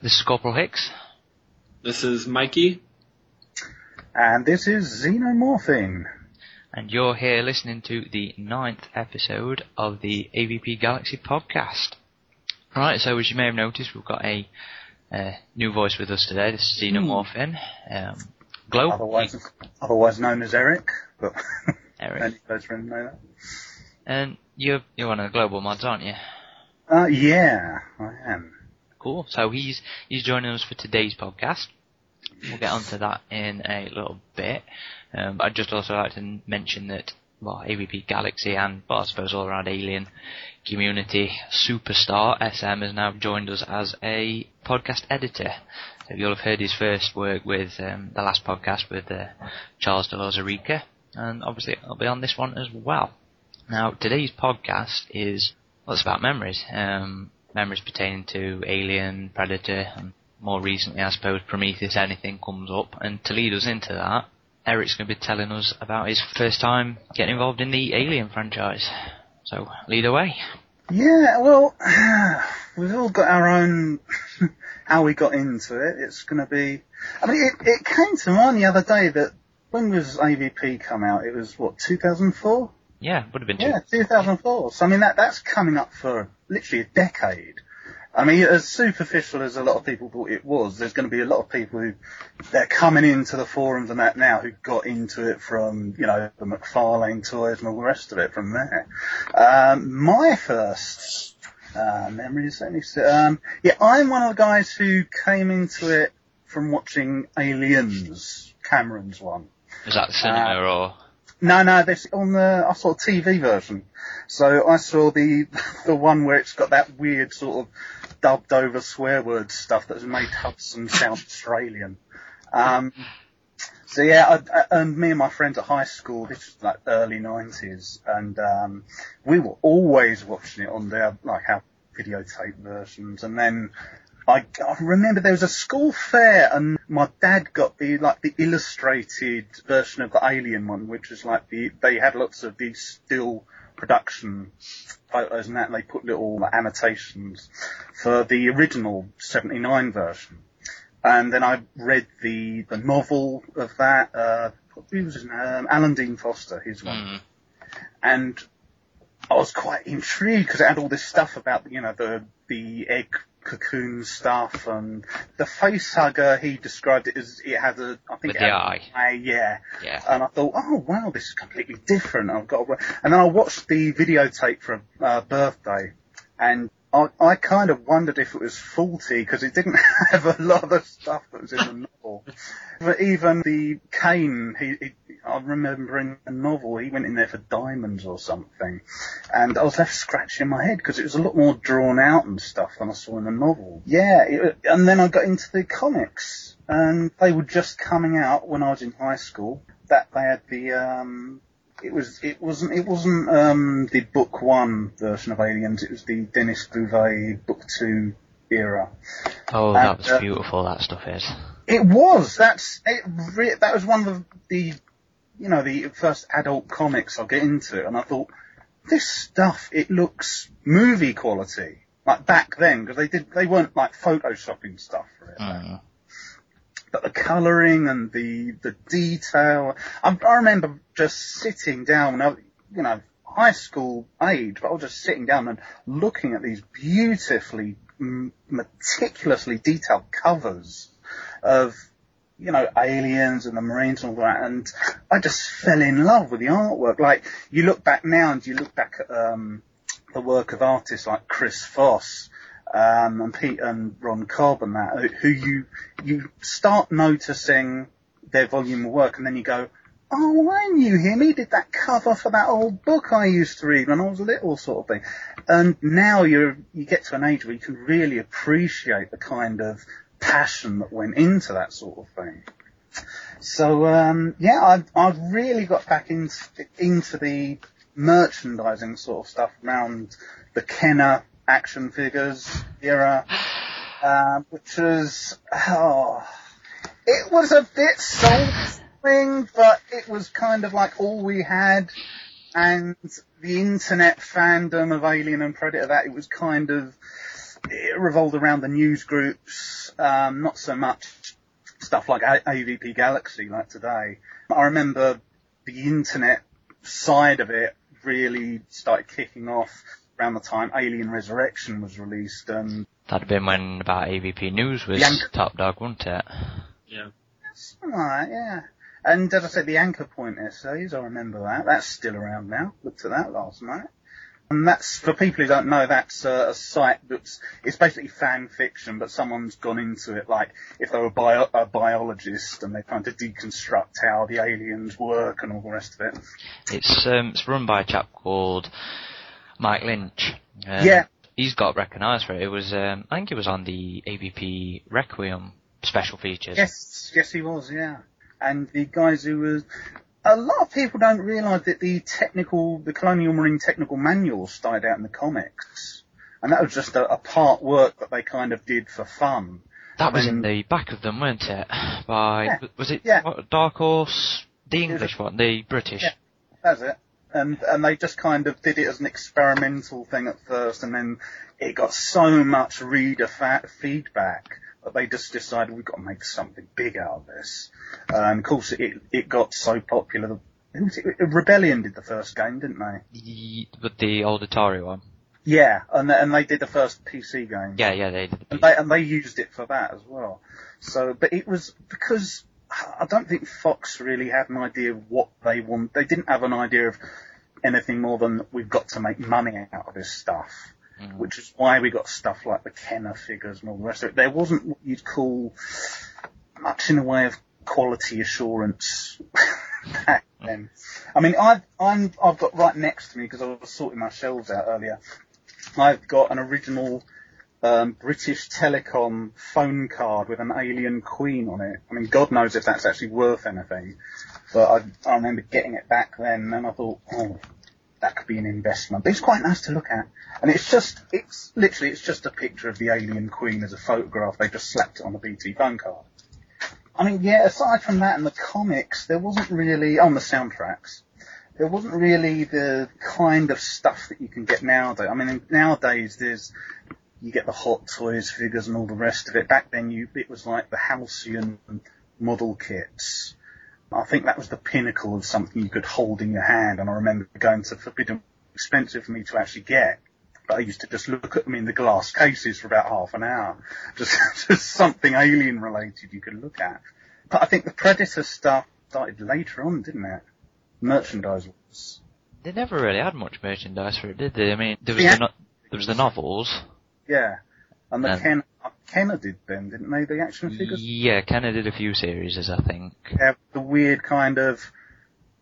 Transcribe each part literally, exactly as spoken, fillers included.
This is Corporal Hicks. This is Mikey. And this is Xenomorphine. And you're here listening to the ninth episode of the A V P Galaxy podcast. Right, so as you may have noticed, we've got a uh, new voice with us today. This is Xenomorphine. Um, Glow. Otherwise, otherwise known as Eric. But Eric. Really know that. And you're, you're one of the Global Mods, aren't you? Uh, yeah, I am. Cool. So he's he's joining us for today's podcast. We'll get onto that in a little bit. Um, but I'd just also like to mention that, well, A V P Galaxy and, well, I suppose all around Alien Community Superstar S M has now joined us as a podcast editor. So you'll have heard his first work with um, the last podcast with uh, Charles de Lozarica, and obviously it'll be on this one as well. Now, today's podcast is, well, it's about memories. Um, memories pertaining to Alien, Predator, and more recently, I suppose, Prometheus, anything comes up. And to lead us into that, Eric's going to be telling us about his first time getting involved in the Alien franchise. So, lead away. Yeah, well, we've all got our own how we got into it. It's going to be... I mean, it, it came to mind the other day that when was A V P come out? It was, what, two thousand four? Yeah, would have been two. Yeah, two thousand four. So, I mean, that that's coming up for literally a decade. I mean, as superficial as a lot of people thought it was, there's going to be a lot of people who, they're coming into the forums and that now, who got into it from, you know, the McFarlane toys and all the rest of it from there. Um, my first uh, memories, let me see. Um, yeah, I'm one of the guys who came into it from watching Aliens, Cameron's one. Is that the cinema uh, or...? No, no, this on the, I saw a T V version. So I saw the, the one where it's got that weird sort of dubbed over swear word stuff that's made Hudson sound Australian. Um, so yeah, I, I, and me and my friends at high school, this was like early nineties, and, um, we were always watching it on their, like our videotape versions, and then, I, I remember there was a school fair and my dad got the, like, the illustrated version of the Alien one, which was like the, they had lots of these still production photos and that, and they put little like, annotations for the original seventy-nine version. And then I read the, the novel of that, uh, who was his name? Um, Alan Dean Foster, his one. Mm. And I was quite intrigued because it had all this stuff about, you know, the, the egg cocoon stuff, and the face hugger, he described it as it had a, I think, with it had the eye. An eye, yeah. yeah. And I thought, oh wow, this is completely different. I've got, to... and then I watched the videotape for a uh, birthday, and I, I kind of wondered if it was faulty because it didn't have a lot of the stuff that was in the novel. But even the cane, he, he I remember in the novel, he went in there for diamonds or something. And I was left scratching my head because it was a lot more drawn out and stuff than I saw in the novel. Yeah, it, and then I got into the comics. And they were just coming out when I was in high school. That they had the, um, it, was, it wasn't, it wasn't um, the book one version of Aliens. It was the Denis Bouvet book two era. Oh, that and, was uh, beautiful, that stuff is. It was. That's it. Re- that was one of the... you know, the first adult comics I'll get into, and I thought, this stuff, it looks movie quality, like back then, because they did, they weren't like photoshopping stuff for it. Mm. But the colouring and the, the detail, I, I remember just sitting down, you know, high school age, but I was just sitting down and looking at these beautifully, m- meticulously detailed covers of, you know, Aliens and the Marines and all that, and I just fell in love with the artwork. Like, you look back now and you look back at um, the work of artists like Chris Foss um, and Pete and Ron Cobb and that, who you you start noticing their volume of work, and then you go, oh, I knew him. He did that cover for that old book I used to read when I was little, sort of thing. And now you're you get to an age where you can really appreciate the kind of passion that went into that sort of thing. So um, yeah, I I really got back into into the merchandising sort of stuff around the Kenner action figures era, uh, which was oh, it was a bit soul-destroying, but it was kind of like all we had. and the internet fandom of Alien and Predator, that it was kind of, it revolved around the news groups, um, not so much stuff like A V P Galaxy like today. I remember the internet side of it really started kicking off around the time Alien Resurrection was released. And that'd been when about A V P News was anchor- top dog, wasn't it? Yeah. That's right, yeah. And as I said, the Anchor Point essays, I remember that. That's still around now. Looked at that last night. And that's, for people who don't know, that's a, a site that's, it's basically fan fiction, but someone's gone into it, like, if they were bio, a biologist, and they're trying to deconstruct how the aliens work and all the rest of it. It's, um, it's run by a chap called Mike Lynch. Um, yeah. He's got recognised for it. It was, um, I think it was on the A V P Requiem special features. Yes, yes he was, yeah. And the guys who was... A lot of people don't realise that the technical, the Colonial Marine technical manuals started out in the comics. And that was just a, a part work that they kind of did for fun. That was and, in the back of them, weren't it? By, yeah, was it yeah. what, Dark Horse? The English one, the British. Yeah, that's it. And, and they just kind of did it as an experimental thing at first, and then it got so much reader fa- feedback. But they just decided we've got to make something big out of this. And um, of course, it it got so popular. Who was it? Rebellion did the first game, didn't they? With the old Atari one. Yeah, and and they did the first P C game. Yeah, yeah, they did. The and, they, and they used it for that as well. So, but it was because I don't think Fox really had an idea of what they wanted. They didn't have an idea of anything more than we've got to make money out of this stuff. Mm. Which is why we got stuff like the Kenner figures and all the rest of it. There wasn't what you'd call much in the way of quality assurance back then. I mean, I've, I'm, I've got right next to me, because I was sorting my shelves out earlier, I've got an original um, British Telecom phone card with an alien queen on it. I mean, God knows if that's actually worth anything. But I, I remember getting it back then, and I thought, oh... that could be an investment, but it's quite nice to look at. And it's just, it's literally, it's just a picture of the alien queen as a photograph. They just slapped it on the B T phone card. I mean, yeah, aside from that and the comics, there wasn't really, on the soundtracks, there wasn't really the kind of stuff that you can get nowadays. I mean, nowadays there's, you get the Hot Toys figures and all the rest of it. Back then you, it was like the Halcyon model kits. I think that was the pinnacle of something you could hold in your hand, and I remember going to Forbidden, expensive for me to actually get, but I used to just look at them in the glass cases for about half an hour. Just, just something alien related you could look at. But I think the Predator stuff started later on, didn't it? Merchandise was. They never really had much merchandise for it, did they? I mean, there was, yeah. the, no- there was the novels. Yeah. And the um, Ken- Kenner did them, didn't they, the action figures? Yeah, Kenner did a few series, I think. Yeah, the weird kind of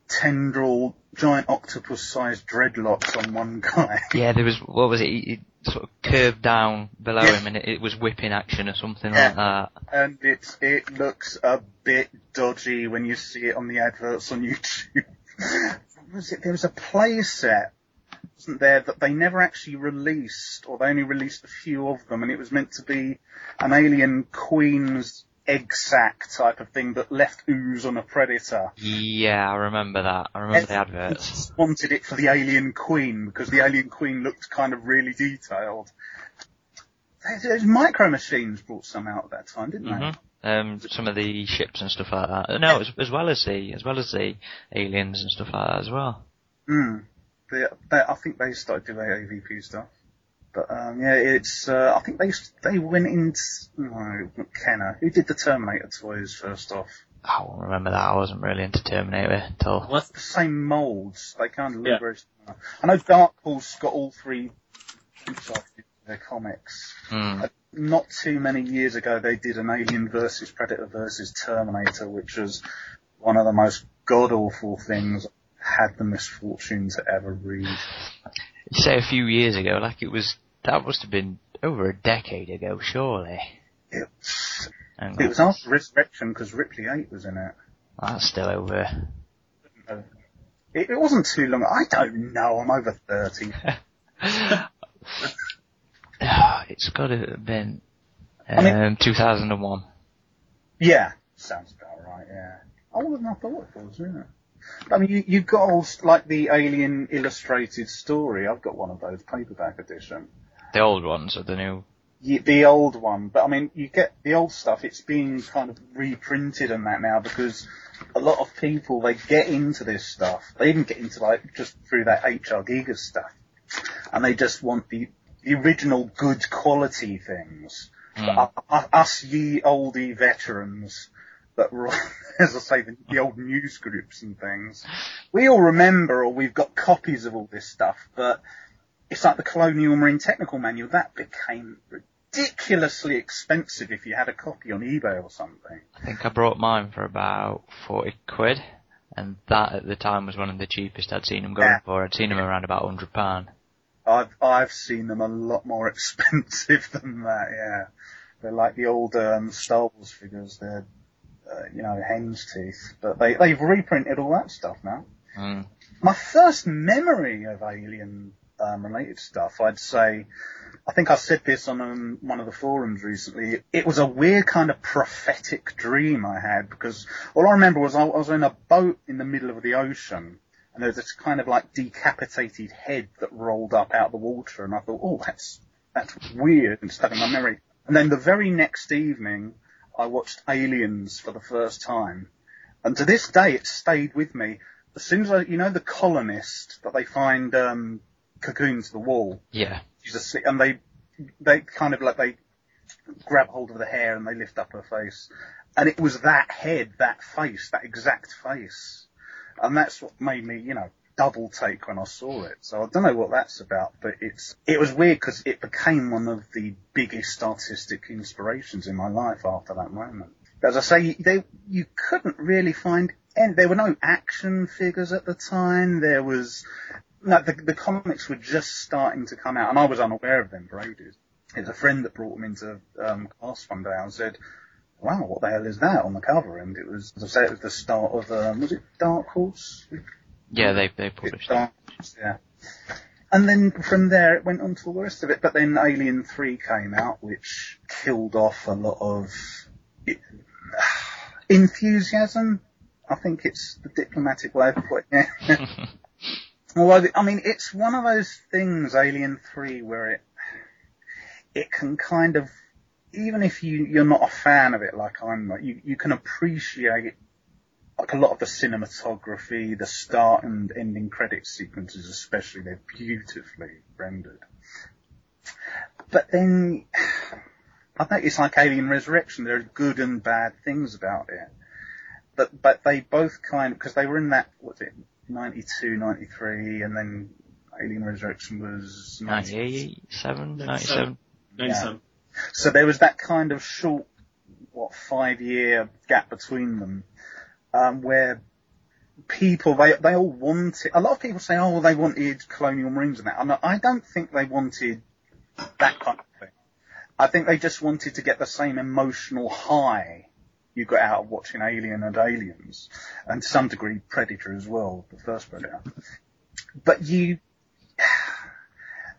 tendril, giant octopus-sized dreadlocks on one guy. Yeah, there was, what was it, it sort of curved down below yeah. him, and it, it was whipping action or something yeah. like that. And it, it looks a bit dodgy when you see it on the adverts on YouTube. Was it? There was a play set. Wasn't there that they never actually released, or they only released a few of them, and it was meant to be an alien queen's egg sack type of thing that left ooze on a predator. Yeah, I remember that. I remember Everyone the adverts. Wanted it for the alien queen because the alien queen looked kind of really detailed. Those Micro Machines brought some out at that time, didn't mm-hmm. they? Um, some of the ships and stuff like that. No, as, as well as the as well as the aliens and stuff like that as well. Hmm. They, they, I think they started doing A V P stuff, but um, yeah, it's. Uh, I think they they went into no, Kenner. Who did the Terminator toys first off? I won't remember that. I wasn't really into Terminator at all. Well, it's the same molds. They kind of look very similar. I know Dark Horse got all three their comics. Mm. Uh, not too many years ago, they did an Alien versus Predator versus Terminator, which was one of the most god awful things. Had the misfortune to ever read. You say a few years ago, like it was, that must have been over a decade ago, surely. It, it was after Resurrection because Ripley eight was in it. That's still over. It, it wasn't too long. I don't know, I'm over thirty. It's got to have been um, I mean, two thousand one. Yeah, sounds about right, yeah. Older than I thought it was, isn't it? I mean, you, you've got all, like, the Alien Illustrated Story. I've got one of those, paperback edition. The old ones or the new? Yeah, the old one. But, I mean, you get the old stuff. It's being kind of reprinted and that now because a lot of people, they get into this stuff. They even get into, like, just through that H R. Giger stuff. And they just want the, the original good quality things. Mm. But us ye oldie veterans... that were, as I say, the, the old news groups and things. We all remember, or we've got copies of all this stuff, but it's like the Colonial Marine Technical Manual. That became ridiculously expensive if you had a copy on eBay or something. I think I brought mine for about forty quid, and that at the time was one of the cheapest I'd seen them going yeah. for. I'd seen them around about one hundred pounds. I've, I've seen them a lot more expensive than that, yeah. They're like the old um, Star Wars figures, they're Uh, you know, hen's teeth, but they, they've reprinted all that stuff now. Mm. My first memory of Alien-related um, stuff, I'd say, I think I said this on um, one of the forums recently, it was a weird kind of prophetic dream I had, because all I remember was I, I was in a boat in the middle of the ocean, and there was this kind of, like, decapitated head that rolled up out of the water, and I thought, oh, that's, that's weird, and stuck in my memory. And then the very next evening... I watched Aliens for the first time, and to this day it stayed with me. As soon as I, you know, the colonist that they find um, cocooned to the wall, yeah, she's asleep, and they they kind of like they grab hold of the hair and they lift up her face, and it was that head, that face, that exact face, and that's what made me, you know, double take when I saw it. So I don't know what that's about, but it's it was weird because it became one of the biggest artistic inspirations in my life after that moment. But as I say, they you couldn't really find any. There were no action figures at the time. There was no, the, the comics were just starting to come out, and I was unaware of them for ages. It was a friend that brought them into um, class one day and said, "Wow, what the hell is that on the cover?" And it was, as I say, it was the start of um, was it Dark Horse? Yeah, they they published it. Yeah, and then from there it went on to all the rest of it. But then Alien three came out, which killed off a lot of enthusiasm. I think it's the diplomatic way of putting it. Although, I mean, it's one of those things, Alien three, where it it can kind of, even if you you're not a fan of it, like I'm not, you you can appreciate it. Like a lot of the cinematography, the start and ending credit sequences especially, they're beautifully rendered. But then, I think it's like Alien Resurrection, there are good and bad things about it. But but they both kind of, because they were in that, what's it, ninety-two, ninety-three, and then Alien Resurrection was... ninety-eight, ninety-seven, ninety-seven. ninety-seven. Yeah. So there was that kind of short, what, five-year gap between them. Um, where people, they they all wanted, a lot of people say, oh, well, they wanted Colonial Marines and that. And I don't think they wanted that kind of thing. I think they just wanted to get the same emotional high you got out of watching Alien and Aliens, and to some degree Predator as well, the first Predator. But you,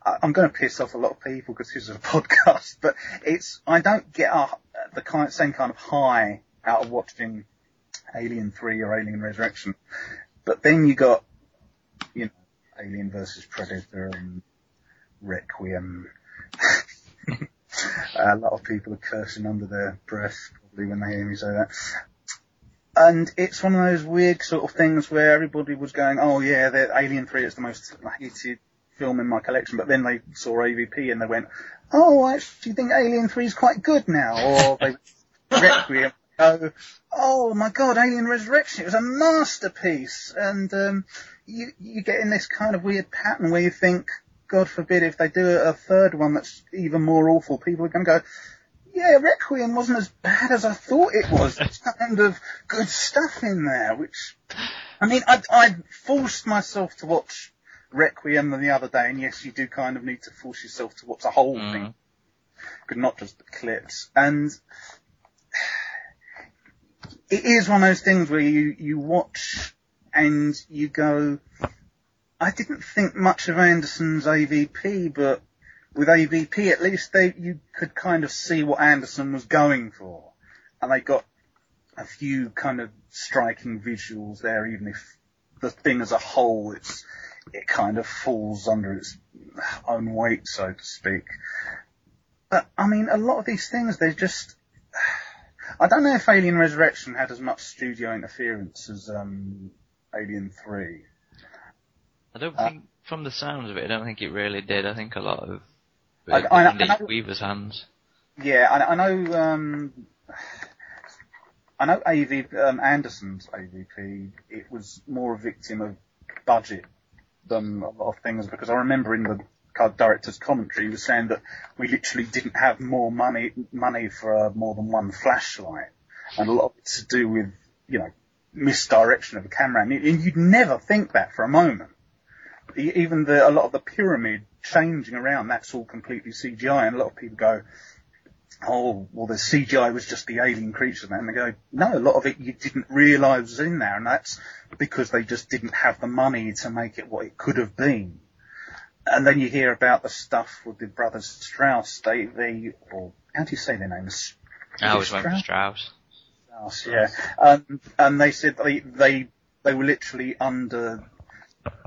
I'm going to piss off a lot of people because this is a podcast, but it's, I don't get a, the kind, same kind of high out of watching Alien three or Alien Resurrection, but then you got, you know, Alien versus Predator and Requiem. A lot of people are cursing under their breath probably when they hear me say that. And it's one of those weird sort of things where everybody was going, oh yeah, Alien three is the most hated film in my collection, but then they saw A V P and they went, oh, I actually think Alien three is quite good now, or they Requiem. Oh, oh my God, Alien Resurrection, it was a masterpiece. And um, you, you get in this kind of weird pattern where you think, God forbid, if they do a third one that's even more awful, people are going to go, yeah, Requiem wasn't as bad as I thought it was. There's kind of good stuff in there, which, I mean, I, I forced myself to watch Requiem the other day, and yes, you do kind of need to force yourself to watch the whole mm. thing, not just the clips. And... it is one of those things where you, you watch and you go, I didn't think much of Anderson's A V P, but with A V P at least they you could kind of see what Anderson was going for. And they got a few kind of striking visuals there, even if the thing as a whole, it's it kind of falls under its own weight, so to speak. But, I mean, a lot of these things, they're just... I don't know if Alien Resurrection had as much studio interference as um, Alien three. I don't uh, think, from the sounds of it, I don't think it really did. I think a lot of it I, I, in I, I, Weaver's hands. Yeah, I, I know... Um, I know A V, um, Anderson's A V P, it was more a victim of budget than a lot of things, because I remember in the director's commentary he was saying that we literally didn't have more money money for uh, more than one flashlight, and a lot of it to do with, you know, misdirection of the camera, and, and you'd never think that for a moment. Even the a lot of the pyramid changing around, that's all completely C G I, and a lot of people go, oh, well, the C G I was just the alien creatures, and they go, no, a lot of it you didn't realise was in there, and that's because they just didn't have the money to make it what it could have been. And then you hear about the stuff with the brothers Strauss, they, they or how do you say their names? I always went for Strauss. Strauss, yeah. Um, and they said they, they, they were literally under,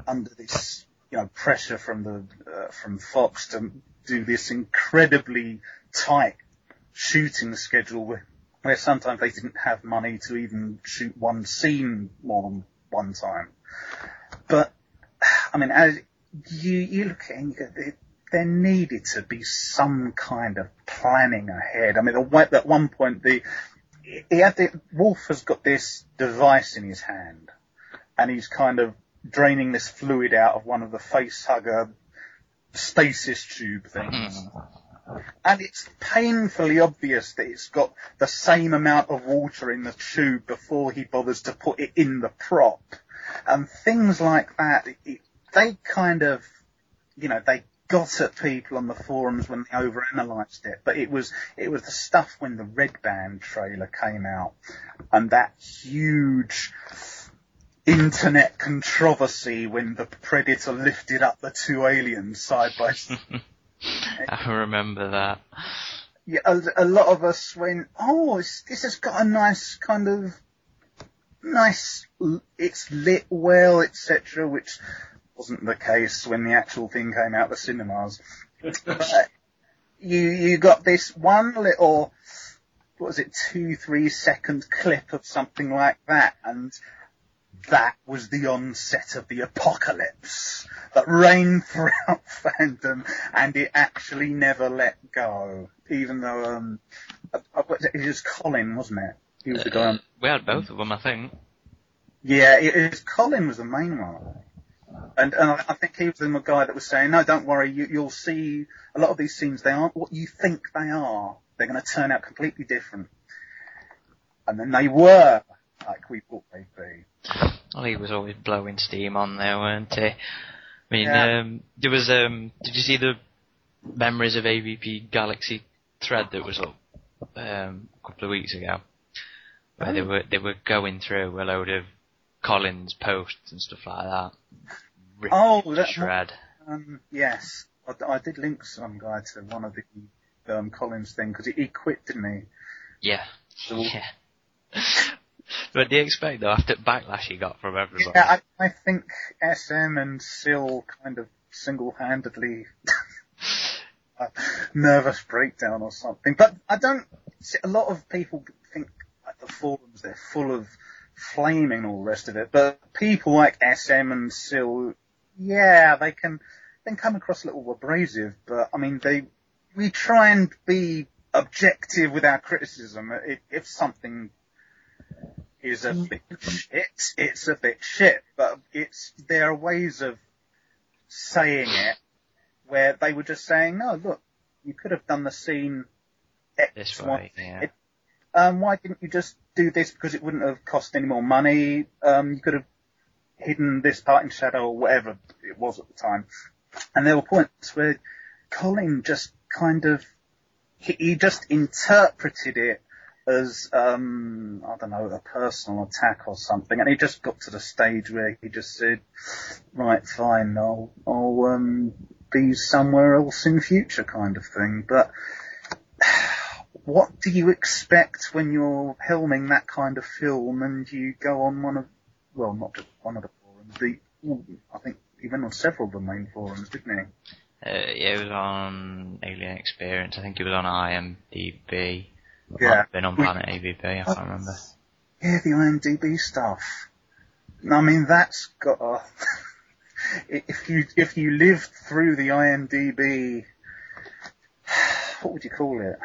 under this, you know, pressure from the, uh, from Fox to do this incredibly tight shooting schedule where, where sometimes they didn't have money to even shoot one scene more than one time. But, I mean, as you, you look at it and you go, it, there needed to be some kind of planning ahead. I mean, the, at one point, the, he had the, Wolf has got this device in his hand and he's kind of draining this fluid out of one of the face hugger stasis tube things. And it's painfully obvious that it's got the same amount of water in the tube before he bothers to put it in the prop. And things like that, it, they kind of, you know, they got at people on the forums when they overanalyzed it. But it was it was the stuff when the Red Band trailer came out and that huge internet controversy when the Predator lifted up the two aliens side by side. I remember that. Yeah, a, a lot of us went, oh, it's, this has got a nice kind of, nice, it's lit well, et cetera, which wasn't the case when the actual thing came out of the cinemas. But you, you got this one little, what was it, two, three second clip of something like that, and that was the onset of the apocalypse that reigned throughout fandom, and it actually never let go. Even though, um, it was Colin, wasn't it? He was the guy. Uh, we had both of them, I think. Yeah, it, it was Colin was the main one, and and I think he was the guy that was saying, "No, don't worry, you, you'll see a lot of these scenes. They aren't what you think they are. They're going to turn out completely different." And then they were like we thought they'd be. Well, he was always blowing steam on there, weren't he? I mean, yeah. um, there was, um, did you see the Memories of A V P Galaxy thread that was up um, a couple of weeks ago? Where oh. they were they were going through a load of Colin's posts and stuff like that. Ripped oh, that shred. Um, yes, I, I did link some guy to one of the um, Colin's thing because he, he quit, didn't he? Yeah. So, yeah. But do you expect, though, after backlash he got from everybody? Yeah, I, I think S M and Syl kind of single-handedly a nervous breakdown or something. But I don't... See, a lot of people think at the forums they're full of flaming and all the rest of it, but people like S M and Syl, yeah, they can, they can come across a little abrasive, but, I mean, they we try and be objective with our criticism. If, if something... is a bit shit, it's a bit shit, but it's, there are ways of saying it where they were just saying, no, look, you could have done the scene X, this way, yeah. It, um, why didn't you just do this because it wouldn't have cost any more money, um, you could have hidden this part in shadow or whatever it was at the time. And there were points where Colin just kind of, he, he just interpreted it as, um, I don't know, a personal attack or something. And he just got to the stage where he just said, right, fine, I'll, I'll um, be somewhere else in future kind of thing. But what do you expect when you're filming that kind of film and you go on one of, well, not just one of the forums, the, ooh, I think he went on several of the main forums, didn't he? Uh, yeah, he was on Alien Experience. I think he was on IMDb. Yeah. Might have been on Planet A V P, I can't remember. Yeah, the IMDb stuff. I mean, that's got a... if you if you lived through the IMDb, what would you call it?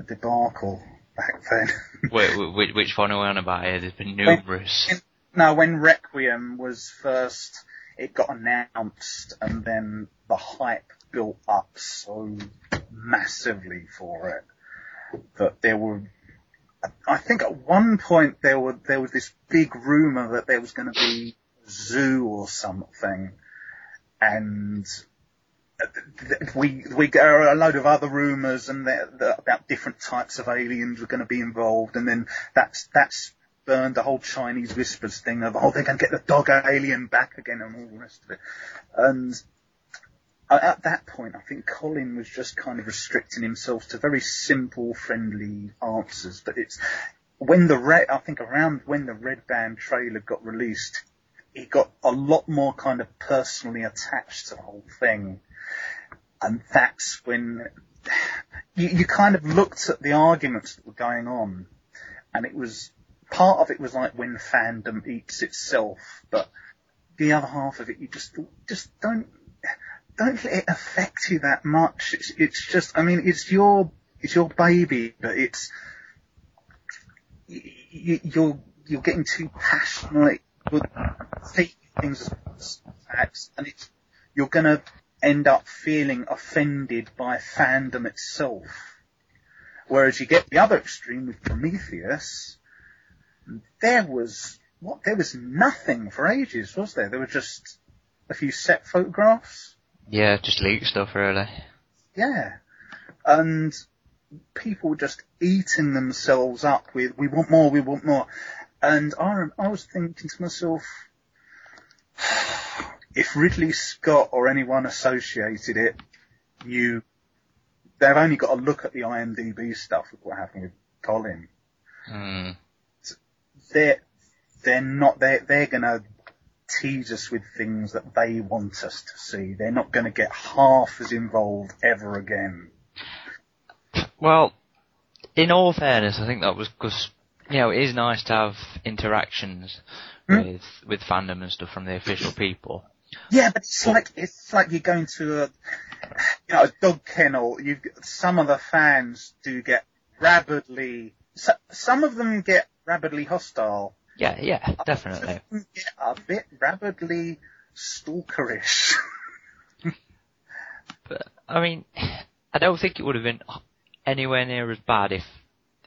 A debacle back then. Wait, which one are we on about here? There's been numerous. When, no, when Requiem was first, it got announced, and then the hype built up so massively for it. That there were, I think at one point there were there was this big rumor that there was going to be a zoo or something, and we we got a load of other rumors and that, that about different types of aliens were going to be involved, and then that's that's spurned the whole Chinese whispers thing of, oh, they're going to get the dog alien back again and all the rest of it, and. At that point, I think Colin was just kind of restricting himself to very simple, friendly answers. But it's when the red, I think around when the Red Band trailer got released, he got a lot more kind of personally attached to the whole thing. And that's when you, you kind of looked at the arguments that were going on. And it was, part of it was like when fandom eats itself. But the other half of it, you just thought, just don't. Don't let it affect you that much. It's, it's just, I mean, it's your, it's your baby, but it's, you, you're, you're getting too passionate with things as facts, and it's, you're gonna end up feeling offended by fandom itself. Whereas you get the other extreme with Prometheus, there was, what, there was nothing for ages, was there? There were just a few set photographs. Yeah, just leak stuff, really. Yeah. And people just eating themselves up with, we want more, we want more. And I, I was thinking to myself, if Ridley Scott or anyone associated it, you, they've only got to look at the IMDb stuff with what happened with Colin. Mm. They're, they're not, they're, they're going to tease us with things that they want us to see. They're not going to get half as involved ever again. Well, in all fairness, I think that was because, you know, it is nice to have interactions mm. with with fandom and stuff from the official people. Yeah, but it's like it's like you're going to a, you know, a dog kennel. You've got, some of the fans do get rabidly. So, some of them get rabidly hostile. Yeah, yeah, definitely. A bit rabidly stalkerish. But, I mean, I don't think it would have been anywhere near as bad if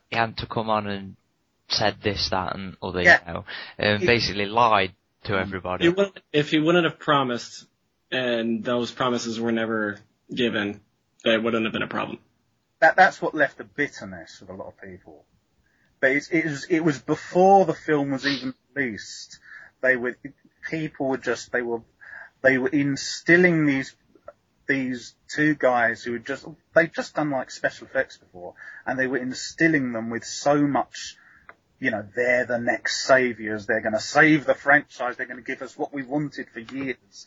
he hadn't to come on and said this, that, and other, yeah. You know, and he, basically lied to everybody. He if he wouldn't have promised, and those promises were never given, there wouldn't have been a problem. That That's what left the bitterness with a lot of people. But it, it was it was before the film was even released. They were people were just they were they were instilling these these two guys who had just they'd just done like special effects before, and they were instilling them with so much, you know, they're the next saviors, they're going to save the franchise, they're going to give us what we wanted for years,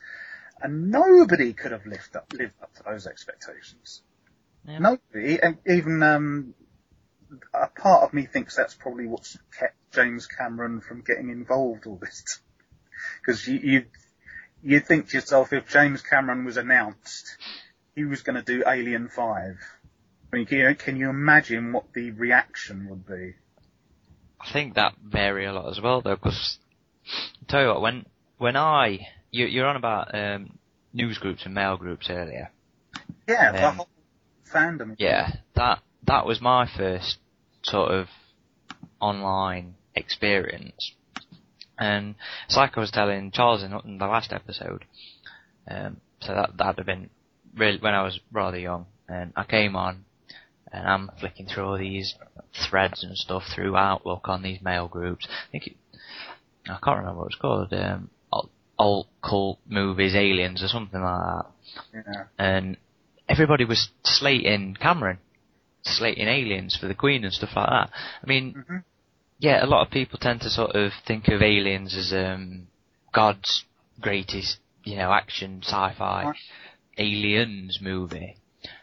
and nobody could have lived up lived up to those expectations. Yeah. Nobody, and even. Um, A part of me thinks that's probably what's kept James Cameron from getting involved all this. Because you, you you think to yourself, if James Cameron was announced, he was going to do Alien five. I mean, can you, can you imagine what the reaction would be? I think that vary a lot as well, though, because I'll tell you what, when, when I... You, you're on about um, news groups and mail groups earlier. Yeah, um, the whole fandom. Yeah, that... That was my first sort of online experience. And it's like I was telling Charles in, in the last episode, um, so that that would have been really when I was rather young. And I came on, and I'm flicking through all these threads and stuff through Outlook on these mail groups. I think it, I can't remember what it's called, um, Alt Cult Movies Aliens or something like that. Yeah. And everybody was slating Cameron. Slating aliens for the Queen and stuff like that. I mean, mm-hmm. yeah, a lot of people tend to sort of think of aliens as um, gods greatest, you know, action sci-fi aliens movie.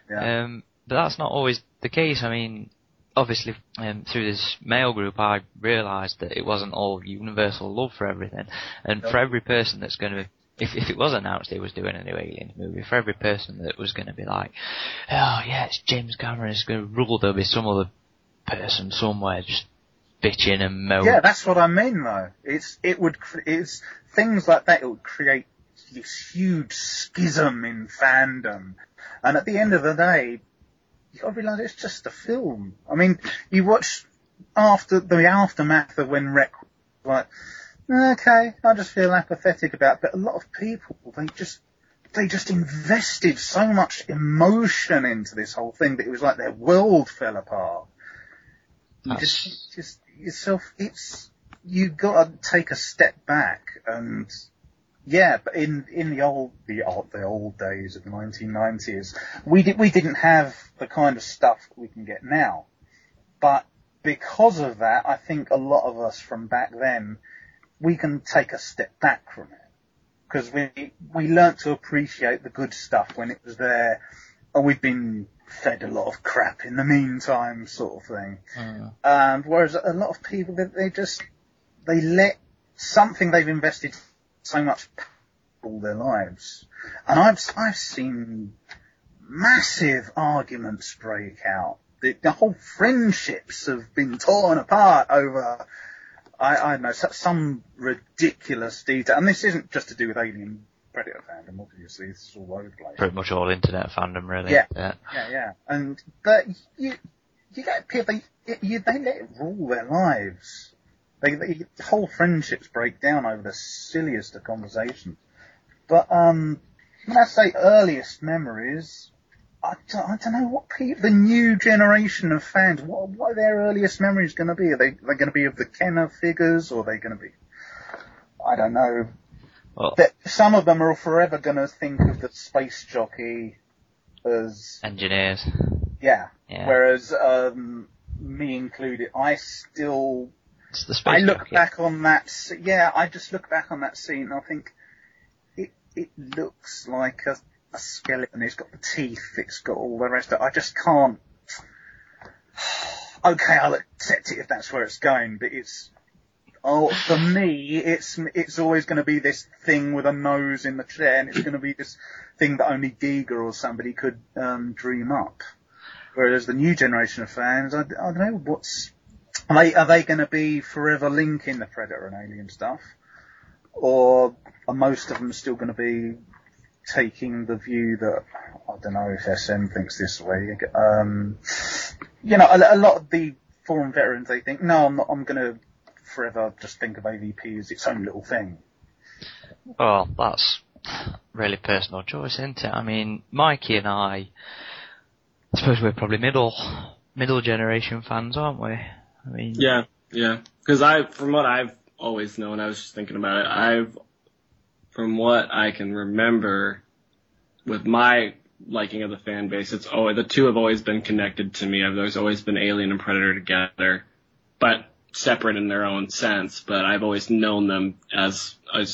Yeah. Um, but that's not always the case. I mean, obviously, um, through this mail group, I realised that it wasn't all universal love for everything. And for every person that's going to, if if it was announced they was doing a new Alien movie, for every person that was going to be like, oh yeah, it's James Cameron, it's going to rule, there'll be some other person somewhere just bitching and moaning. Yeah, that's what I mean though. It's it would it's things like that. It would create this huge schism in fandom, and at the end of the day, you got to realise it's just a film. I mean, you watch after the aftermath of when Rec like. Okay, I just feel apathetic about it. But a lot of people, they just they just invested so much emotion into this whole thing that it was like their world fell apart. You That's... just just yourself. It's you gotta take a step back and yeah. But in in the old the old the old days of the nineteen nineties, we did we didn't have the kind of stuff we can get now. But because of that, I think a lot of us from back then, we can take a step back from it because we we learnt to appreciate the good stuff when it was there, and we've been fed a lot of crap in the meantime, sort of thing. Mm. Um, whereas a lot of people, they, they just they let something they've invested so much all their lives, and I've I've seen massive arguments break out. The, the whole friendships have been torn apart over. I, I don't know, some ridiculous detail. And this isn't just to do with Alien Predator fandom, obviously. This is all over the place. Pretty much all internet fandom, really. Yeah, yeah, yeah. yeah. And But you you get people, they, you, they let it rule their lives. They, they whole friendships break down over the silliest of conversations. But um, when I say earliest memories, I don't, I don't know what people, the new generation of fans, what, what are their earliest memories going to be? Are they, they going to be of the Kenner figures, or are they going to be, I don't know. Well, some of them are forever going to think of the space jockey as... engineers. Yeah. yeah. Whereas, um, me included, I still... It's the space I look jockey. back on that, yeah, I just look back on that scene and I think it, it looks like a... a skeleton, it's got the teeth, it's got all the rest of it. I just can't... okay, I'll accept it if that's where it's going, but it's... Oh, for me, it's it's always going to be this thing with a nose in the chair, and it's going to be this thing that only Giger or somebody could um, dream up. Whereas the new generation of fans, I, I don't know, what's... Are they, are they going to be forever linking the Predator and Alien stuff? Or are most of them still going to be... taking the view that, I don't know if S M thinks this way, um, you know, a, a lot of the forum veterans, they think, no, I'm not, I'm going to forever just think of A V P as its own little thing. Well, that's really personal choice, isn't it? I mean, Mikey and I, I suppose we're probably middle, middle generation fans, aren't we? I mean, yeah, yeah. Because I, from what I've always known, I was just thinking about it, I've From what I can remember, with my liking of the fan base, it's oh, the two have always been connected to me. There's always been Alien and Predator together, but separate in their own sense. But I've always known them as a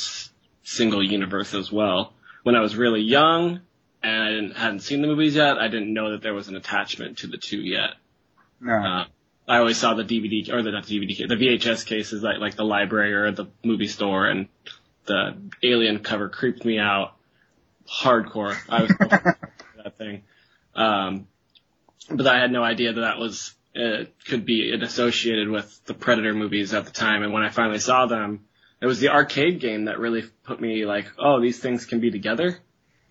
single universe as well. When I was really young and I didn't, hadn't seen the movies yet, I didn't know that there was an attachment to the two yet. No. Uh, I always saw the D V D or the not D V D, the V H S cases like like the library or the movie store, and the Alien cover creeped me out hardcore. I was that thing, um, but I had no idea that that was uh, could be associated with the Predator movies at the time. And when I finally saw them, it was the arcade game that really put me like, oh, these things can be together.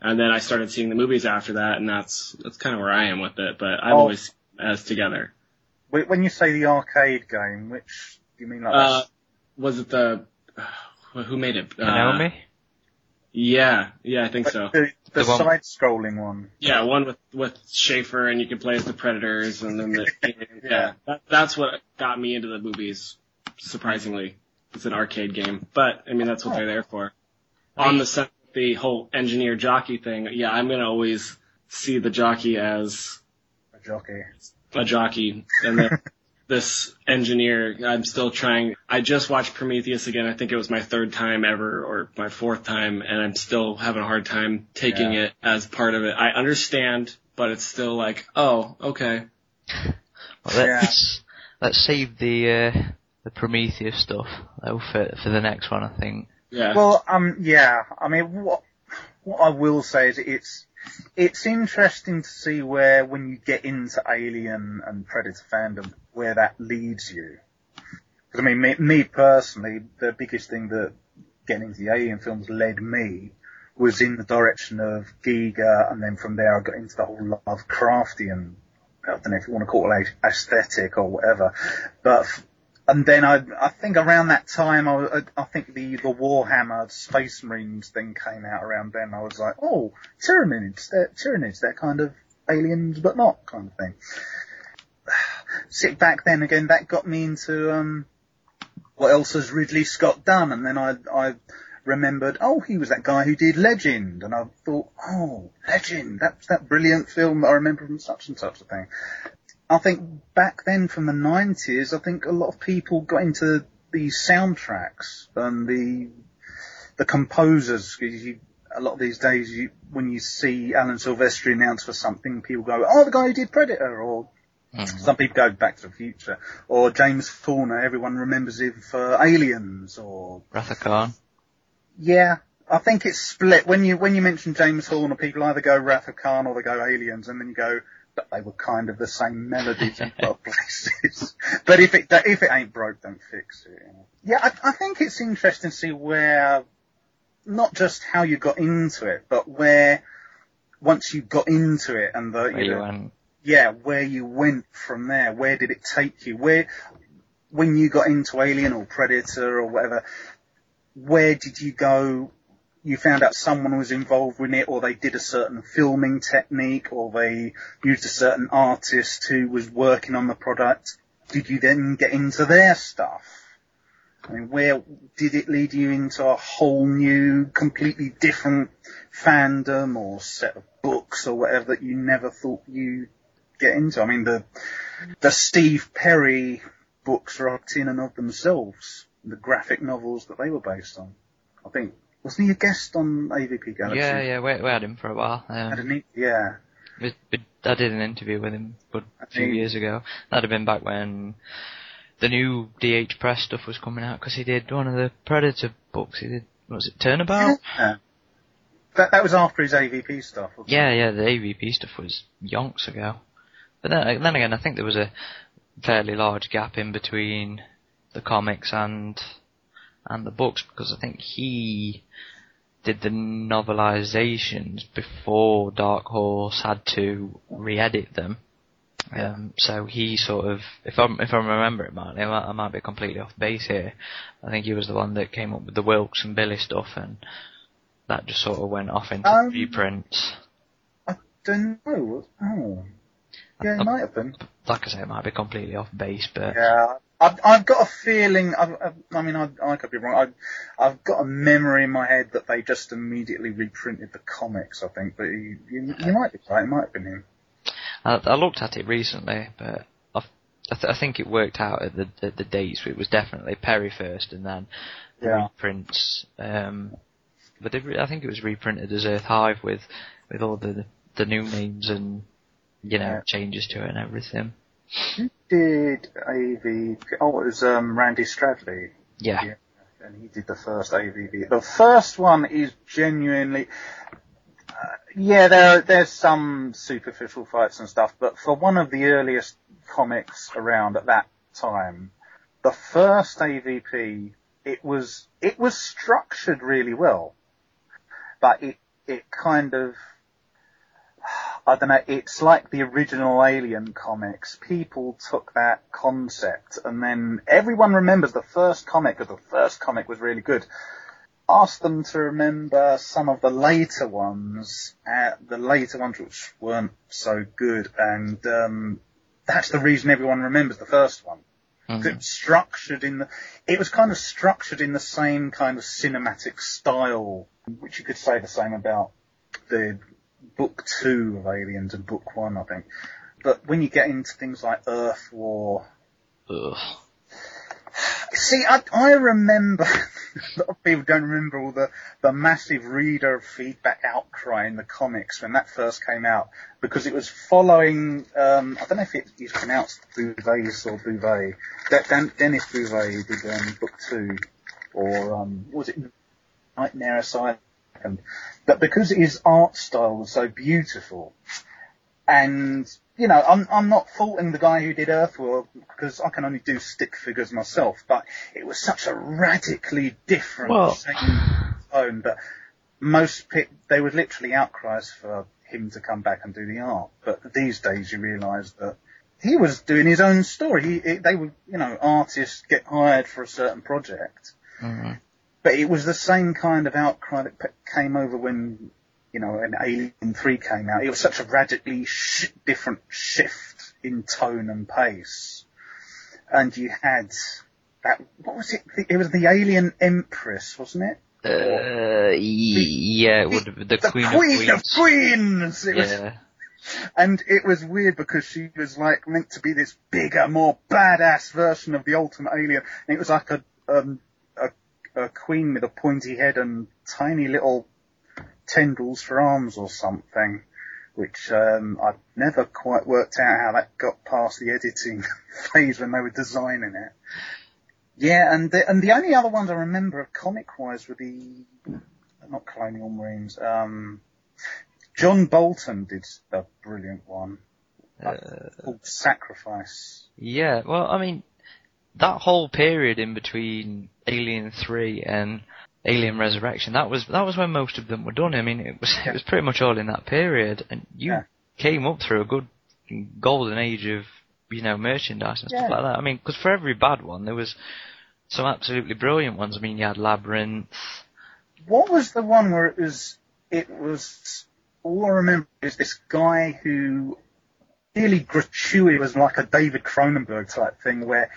And then I started seeing the movies after that, and that's that's kind of where I am with it. But I've oh. always seen them as together. When you say the arcade game, which do you mean like? Uh, was it the Well, who made it? Konami? Uh, yeah, yeah, I think but so. The, the, the side-scrolling one. Yeah, one with, with Schaefer, and you can play as the Predators, and then the... yeah, yeah. That, that's what got me into the movies, surprisingly. It's an arcade game. But, I mean, that's what oh. they're there for. Right. On the set, the whole engineer-jockey thing, yeah, I'm going to always see the jockey as... A jockey. A jockey. And then this engineer, I'm still trying. I just watched Prometheus again. I think it was my third time ever or my fourth time, and I'm still having a hard time taking yeah. it as part of it. I understand, but it's still like, oh, okay. Well, let's, yeah. let's save the uh, the Prometheus stuff though, for, for the next one, I think. Yeah. Well, um, yeah. I mean, what what I will say is it's it's interesting to see where, when you get into Alien and Predator fandom, where that leads you. Because I mean, me, me personally, the biggest thing that getting into the Alien films led me was in the direction of Giga, and then from there I got into the whole Lovecraftian, I don't know if you want to call it aesthetic or whatever, but. And then I, I think around that time, I, I think the, the Warhammer Space Marines thing came out around then. I was like, oh, Tyranids, they're Tyranids, they're kind of aliens but not kind of thing. Sit back then again, that got me into um, what else has Ridley Scott done? And then I, I remembered, oh, he was that guy who did Legend. And I thought, oh, Legend, that's that brilliant film that I remember from such and such a thing. I think back then from the nineties, I think a lot of people got into the soundtracks and the the composers. You, a lot of these days, you, when you see Alan Silvestri announced for something, people go, oh, the guy who did Predator, or mm-hmm. some people go Back to the Future, or James Horner, everyone remembers him for Aliens, or... Wrath of Khan. Yeah. I think it's split. When you, when you mention James Horner, people either go Wrath of Khan or they go Aliens, and then you go... But they were kind of the same melodies in both places. But if it if it ain't broke, don't fix it. Yeah, I, I think it's interesting to see where, not just how you got into it, but where once you got into it and the where you know, you yeah where you went from there. Where did it take you? Where when you got into Alien or Predator or whatever, where did you go? You found out someone was involved in it, or they did a certain filming technique, or they used a certain artist who was working on the product. Did you then get into their stuff? I mean, where did it lead you into a whole new, completely different fandom or set of books or whatever that you never thought you'd get into? I mean, the the Steve Perry books are in and of themselves, the graphic novels that they were based on, I think. Wasn't he a guest on A V P Galaxy? Yeah, yeah, we, we had him for a while. Um, had an, yeah. We, we, I did an interview with him but a few years ago. That'd have been back when the new D H Press stuff was coming out, because he did one of the Predator books. He did, what was it, Turnabout? Yeah. That, that was after his A V P stuff, wasn't yeah, it? Yeah, the A V P stuff was yonks ago. But then, then again, I think there was a fairly large gap in between the comics and... and the books, because I think he did the novelizations before Dark Horse had to re-edit them. Yeah. Um, so he sort of, if I if I remember it, Martin, I might be completely off base here. I think he was the one that came up with the Wilkes and Billy stuff, and that just sort of went off into um, reprints. I don't know. Oh, yeah, it I, might have been. Like I say, it might be completely off base, but yeah. I've, I've got a feeling, I've, I've, I mean, I, I could be wrong, I've, I've got a memory in my head that they just immediately reprinted the comics, I think, but you, you, you might be right, it might have been him. I, I looked at it recently, but I've, I, th- I think it worked out at the, the, the dates. It was definitely Perry first, and then the yeah. reprints, um, but it, I think it was reprinted as Earth Hive with, with all the, the new names and, you know, yeah. changes to it and everything. Who did A V P? Oh, it was um, Randy Stradley. Yeah. yeah. And he did the first A V P. The first one is genuinely... Uh, yeah, there there's some superficial fights and stuff, but for one of the earliest comics around at that time, the first A V P, it was it was structured really well, but it it kind of... I don't know, it's like the original Alien comics. People took that concept, and then everyone remembers the first comic, because the first comic was really good. Ask them to remember some of the later ones, uh, the later ones which weren't so good, and um, that's the reason everyone remembers the first one. Mm-hmm. It was structured in the, it was kind of structured in the same kind of cinematic style, which you could say the same about the... Book two of Aliens and Book one, I think. But when you get into things like Earth War Ugh. See, I, I remember, a lot of people don't remember all the, the massive reader feedback outcry in the comics when that first came out, because it was following, um, I don't know if it is pronounced Bouvet or Bouvet, that Dan, Denis Bouvet did um, book two, or um, what was it, Nightmare Asylum, but because his art style was so beautiful, and... You know, I'm, I'm not faulting the guy who did Earthworld, because I can only do stick figures myself, but it was such a radically different well, tone that most pe- they would literally outcries for him to come back and do the art. But these days you realise that he was doing his own story. He, it, they would, you know, artists get hired for a certain project. Mm-hmm. But it was the same kind of outcry that pe- came over when... You know, and Alien three came out. It was such a radically sh- different shift in tone and pace. And you had that, what was it? It was the Alien Empress, wasn't it? Uh, the, yeah, it would have been the, the Queen, Queen of Queens. Queen of Queens! It yeah. was, and it was weird because she was like meant to be this bigger, more badass version of the ultimate alien. And it was like a, um, a, a queen with a pointy head and tiny little tendrils for arms or something, which um, I've never quite worked out how that got past the editing phase when they were designing it. Yeah, and the, and the only other ones I remember comic-wise were the, not Colonial Marines, um, John Bolton did a brilliant one uh, called Sacrifice. Yeah, well, I mean, that whole period in between Alien three and Alien Resurrection, that was that was when most of them were done. I mean, it was it was pretty much all in that period, and you yeah. came up through a good golden age of, you know, merchandise and yeah. stuff like that. I mean, because for every bad one, there was some absolutely brilliant ones. I mean, you had Labyrinth. What was the one where it was, it was, all I remember is this guy who really gratuitous, was like a David Cronenberg type thing where...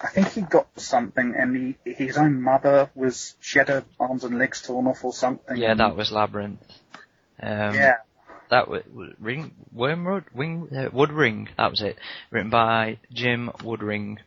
I think he got something, and he, his own mother was, she had her arms and legs torn off or something. Yeah, that was Labyrinth. Um, yeah. That was, was Ring, Wormwood, Wing, uh, Woodring, that was it. Written by Jim Woodring,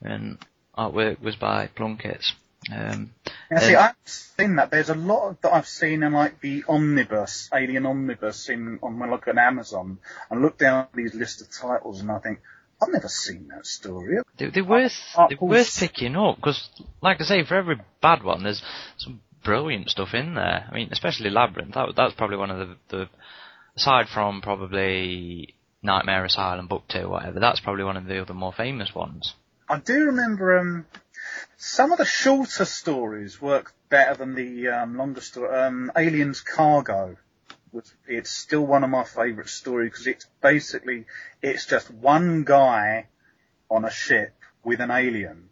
and artwork was by Plunkett's. Um, yeah, see, I've seen that. There's a lot of, that I've seen in like the omnibus, Alien Omnibus, in, on when I look at Amazon, and look down these list of titles, and I think, I've never seen that story. They, they're worth, they're worth picking up, because, like I say, for every bad one, there's some brilliant stuff in there. I mean, especially Labyrinth. That, that's probably one of the, the... Aside from probably Nightmare Asylum, Book two, or whatever, that's probably one of the other more famous ones. I do remember um, some of the shorter stories worked better than the um, longer story. Um, Aliens Cargo. It's still one of my favourite stories because it's basically, it's just one guy on a ship with an alien,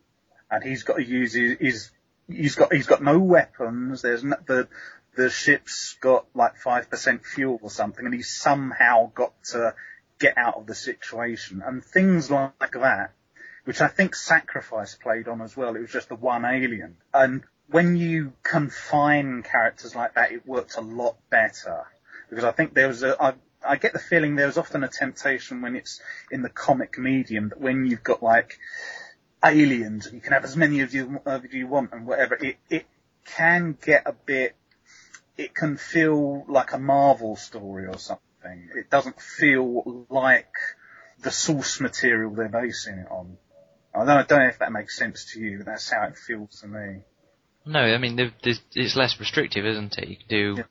and he's got to use his, his he's got he's got no weapons. There's no, the the ship's got like five percent fuel or something, and he's somehow got to get out of the situation and things like that, which I think Sacrifice played on as well. It was just the one alien, and when you confine characters like that, it works a lot better. Because I think there was a, I, I get the feeling there's often a temptation when it's in the comic medium that when you've got like aliens, you can have as many of you as you want and whatever, it, it can get a bit, it can feel like a Marvel story or something. It doesn't feel like the source material they're basing it on. I don't, I don't know if that makes sense to you, but that's how it feels to me. No, I mean, it's less restrictive, isn't it? You can do... Yeah.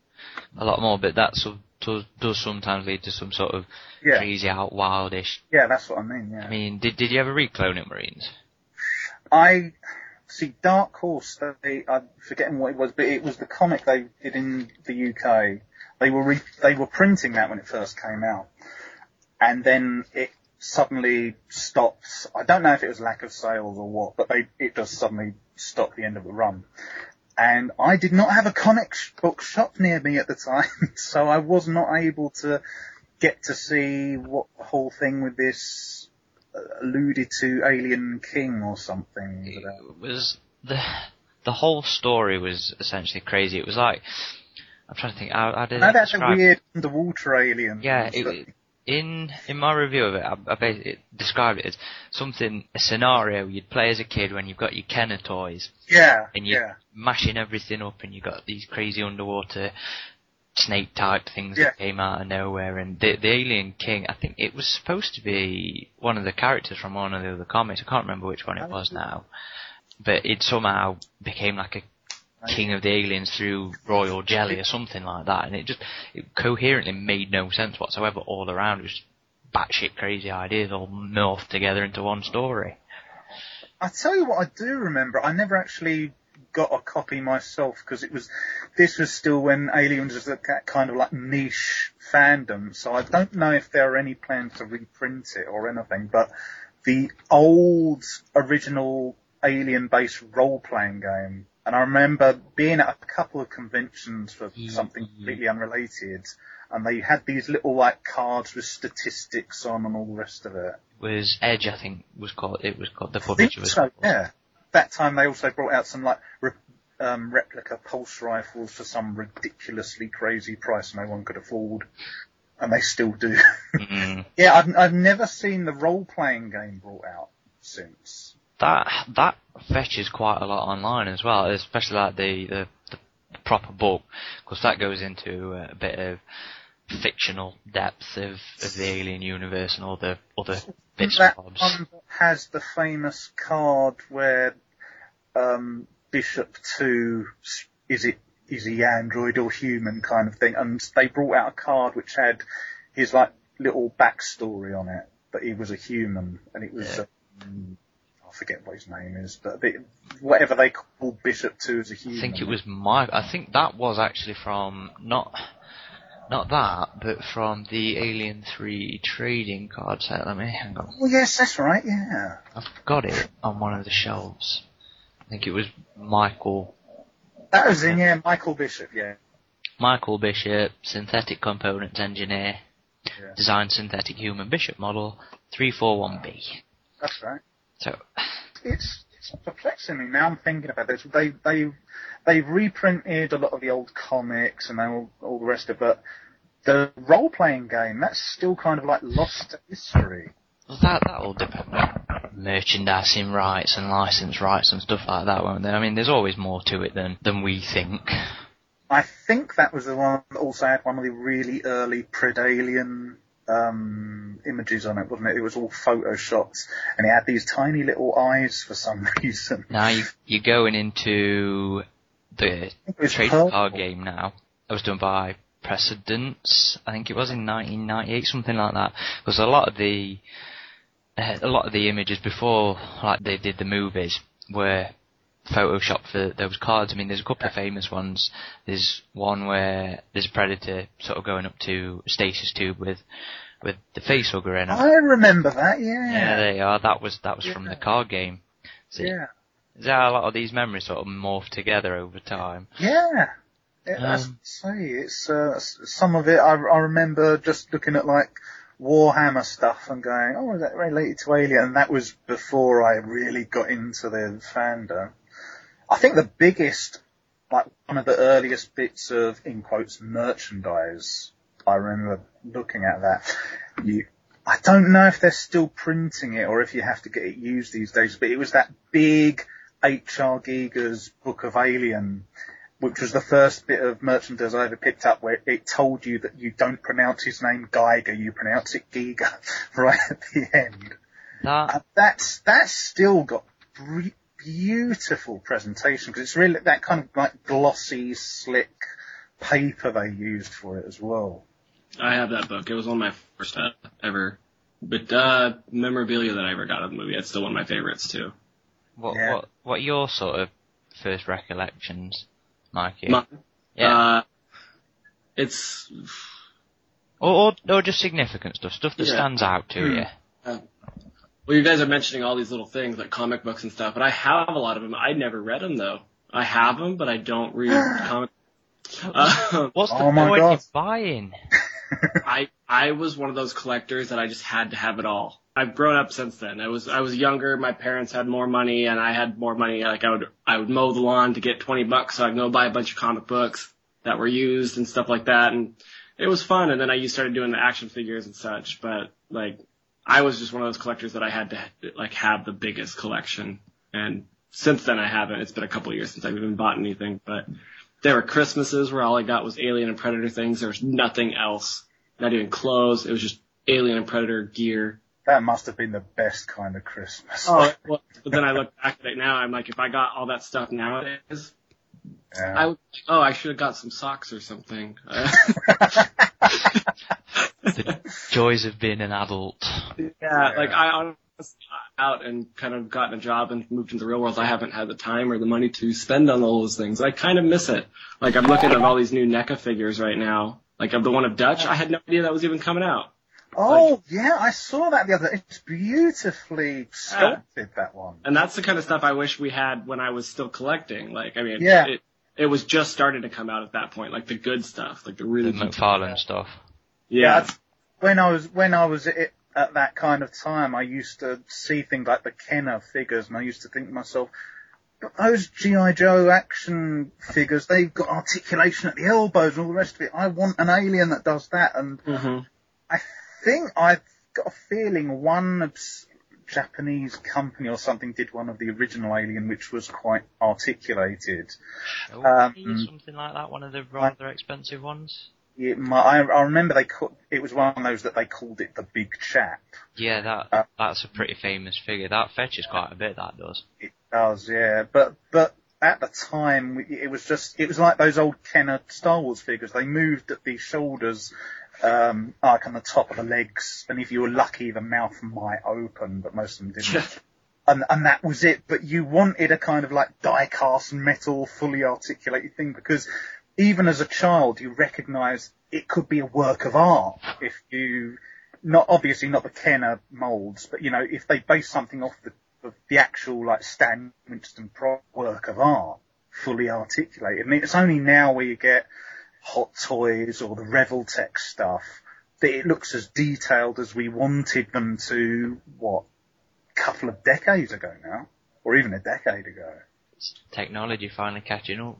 A lot more, but that sort of does sometimes lead to some sort of yeah. crazy out wildish. Yeah, that's what I mean. Yeah. I mean, did did you ever read Colonial Marines? I see Dark Horse. They, I'm forgetting what it was, but it was the comic they did in the U K. They were re, they were printing that when it first came out, and then it suddenly stops. I don't know if it was lack of sales or what, but they it just suddenly stopped the end of the run. And I did not have a comic book shop near me at the time, so I was not able to get to see what the whole thing with this alluded to Alien King or something. It was the the whole story was essentially crazy. It was like I'm trying to think. I, I didn't. No, that's describe... a weird underwater alien. Yeah, it, in in my review of it, I, I basically described it as something, a scenario you'd play as a kid when you've got your Kenner toys. Yeah, and you're yeah. mashing everything up, and you've got these crazy underwater snake-type things yeah. that came out of nowhere. And the, the Alien King, I think it was supposed to be one of the characters from one of the other comics. I can't remember which one it was now. But it somehow became like a King of the Aliens through royal jelly or something like that, and it just it coherently made no sense whatsoever all around. It was batshit crazy ideas all morphed together into one story. I tell you what, I do remember. I never actually got a copy myself because it was this was still when Aliens was that kind of like niche fandom. So I don't know if there are any plans to reprint it or anything. But the old original Alien-based role-playing game. And I remember being at a couple of conventions for yeah, something completely yeah. unrelated, and they had these little like cards with statistics on and all the rest of it. It was Edge, I think, was called. It was called the footage of it. So, yeah, that time they also brought out some like re- um, replica pulse rifles for some ridiculously crazy price no one could afford, and they still do. mm-hmm. Yeah, I've I've never seen the role playing game brought out since. That that fetches quite a lot online as well, especially like the, the, the proper book, because that goes into a bit of fictional depth of, of the Alien universe and all the other bits and bobs. That one has the famous card where um, Bishop two, is it is he android or human kind of thing, and they brought out a card which had his like little backstory on it, that he was a human, and it was... Yeah. Um, I forget what his name is, but they, whatever they called Bishop two as a human. I think it was Mike. I think that was actually from not not that, but from the Alien three trading card set. Let me hang on. Oh yes, that's right. Yeah, I've got it on one of the shelves. I think it was Michael. That was in yeah, Michael Bishop. Yeah. Michael Bishop, synthetic components engineer, yeah. designed synthetic human Bishop model three four one B. That's right. So. It's, it's perplexing me now. I'm thinking about this. They they they reprinted a lot of the old comics and all, all the rest of it. But the role playing game, that's still kind of like lost to history. Well, that that all depends on merchandising rights and license rights and stuff like that, won't there? I mean, there's always more to it than than we think. I think that was the one that also had one of the really early Predalien. Um, images on it, wasn't it? It was all photoshopped, and it had these tiny little eyes for some reason. Now you, you're going into the trade card game now. That was done by Precedence, I think it was in nineteen ninety-eight, something like that. Because a lot of the uh, a lot of the images before, like they did the movies, were photoshopped for those cards. I mean, there's a couple of famous ones. There's one where there's a predator sort of going up to a stasis tube with with the face hugger in it. I remember that, yeah. Yeah, there you are. That was that was yeah. from the card game. So yeah. Is that a lot of these memories sort of morph together over time? Yeah. It, um, as I say, it's uh, some of it. I, I remember just looking at like Warhammer stuff and going, oh, is that related to Alien? And that was before I really got into the fandom. I think the biggest, like one of the earliest bits of, in quotes, merchandise, I remember looking at that. You, I don't know if they're still printing it or if you have to get it used these days, but it was that big H R Giger's Book of Alien, which was the first bit of merchandise I ever picked up where it told you that you don't pronounce his name Geiger, you pronounce it Giger right at the end. Nah. And that's, that's still got... Bre- beautiful presentation, because it's really that kind of like glossy, slick paper they used for it as well. I have that book. It was one of my first ever, but uh, memorabilia that I ever got of the movie. It's still one of my favorites too. What yeah. what what are your sort of first recollections, Mikey? My, yeah, uh, it's or, or or just significant stuff, stuff that yeah. stands out to mm. you. Uh, Well, you guys are mentioning all these little things like comic books and stuff, but I have a lot of them. I never read them though. I have them, but I don't read comic. Uh, What's the oh point of buying? I I was one of those collectors that I just had to have it all. I've grown up since then. I was I was younger. My parents had more money, and I had more money. Like I would I would mow the lawn to get twenty bucks, so I'd go buy a bunch of comic books that were used and stuff like that. And it was fun. And then I started doing the action figures and such. But like, I was just one of those collectors that I had to like have the biggest collection. And since then I haven't. It's been a couple of years since I've even bought anything. But there were Christmases where all I got was Alien and Predator things. There was nothing else. Not even clothes. It was just Alien and Predator gear. That must have been the best kind of Christmas. Oh, well, but then I look back at it now, I'm like, if I got all that stuff nowadays, yeah. I would like, oh, I should have got some socks or something. The joys of being an adult. Yeah, yeah. Like I honestly got out and kind of gotten a job and moved into the real world. I haven't had the time or the money to spend on all those things. I kind of miss it. Like I'm looking at all these new NECA figures right now. Like of the one of Dutch, I had no idea that was even coming out. Oh, like, yeah, I saw that the other day. It's beautifully sculpted, yeah. That one. And that's the kind of stuff I wish we had when I was still collecting. Like, I mean, yeah. it, it was just starting to come out at that point, like the good stuff, like the really the McFarlane stuff. Yeah. yeah when I was when I was at, at that kind of time, I used to see things like the Kenner figures, and I used to think to myself, but those G I Joe action figures, they've got articulation at the elbows and all the rest of it. I want an alien that does that. And mm-hmm. I I think I've got a feeling one Japanese company or something did one of the original Alien, which was quite articulated. Oh, um, something like that, one of the rather I, expensive ones. It, my, I, I remember they called, it was one of those that they called it the Big Chap. Yeah, that uh, that's a pretty famous figure. That fetches quite a bit, that does. It does, yeah. But but at the time, it was just it was like those old Kenner Star Wars figures. They moved at the shoulders. Um, like on the top of the legs, and if you were lucky, the mouth might open, but most of them didn't. and and that was it. But you wanted a kind of like die-cast metal, fully articulated thing, because even as a child, you recognised it could be a work of art if you, not obviously not the Kenner moulds, but you know if they based something off the of the actual like Stan Winston Pratt work of art, fully articulated. I mean, it's only now where you get Hot Toys or the Reveltech stuff that it looks as detailed as we wanted them to, what, a couple of decades ago now? Or even a decade ago. It's technology finally catching up.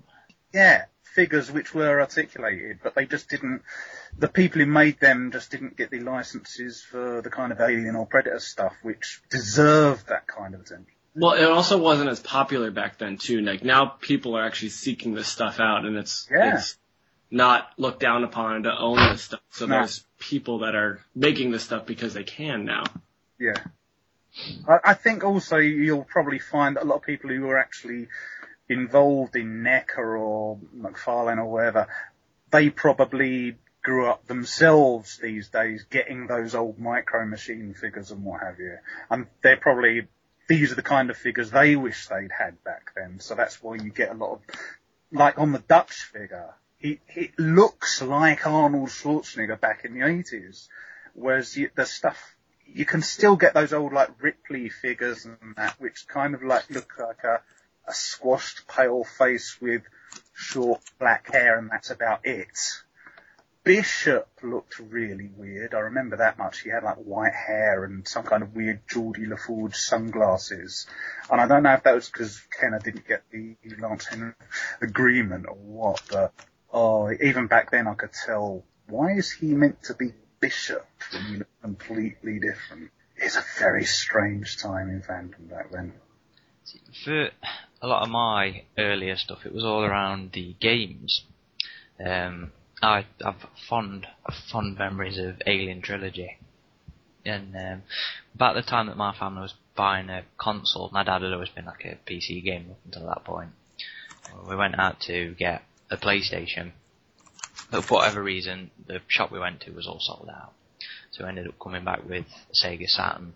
Yeah, figures which were articulated, but they just didn't, the people who made them just didn't get the licenses for the kind of Alien or Predator stuff which deserved that kind of attention. Well, it also wasn't as popular back then too. Like now people are actually seeking this stuff out and it's, yeah. it's not looked down upon to own this stuff. So no. There's people that are making this stuff because they can now. Yeah. I, I think also you'll probably find that a lot of people who are actually involved in NECA or McFarlane or whatever, they probably grew up themselves these days getting those old Micro Machine figures and what have you. And they're probably, these are the kind of figures they wish they'd had back then. So that's why you get a lot of, like on the Dutch figure, It, it looks like Arnold Schwarzenegger back in the eighties, whereas you, the stuff, you can still get those old like Ripley figures and that, which kind of like look like a, a squashed pale face with short black hair and that's about it. Bishop looked really weird, I remember that much. He had like white hair and some kind of weird Geordie LaForge sunglasses. And I don't know if that was because Kenner didn't get the Lance Henry agreement or what, but oh, even back then I could tell, why is he meant to be Bishop when he looked completely different? It's a very strange time in fandom back then. For a lot of my earlier stuff, it was all around the games. Um, I have fond fond memories of Alien Trilogy. And um, about the time that my family was buying a console, my dad had always been like a P C gamer up until that point. We went out to get a PlayStation, but for whatever reason the shop we went to was all sold out, so we ended up coming back with Sega Saturn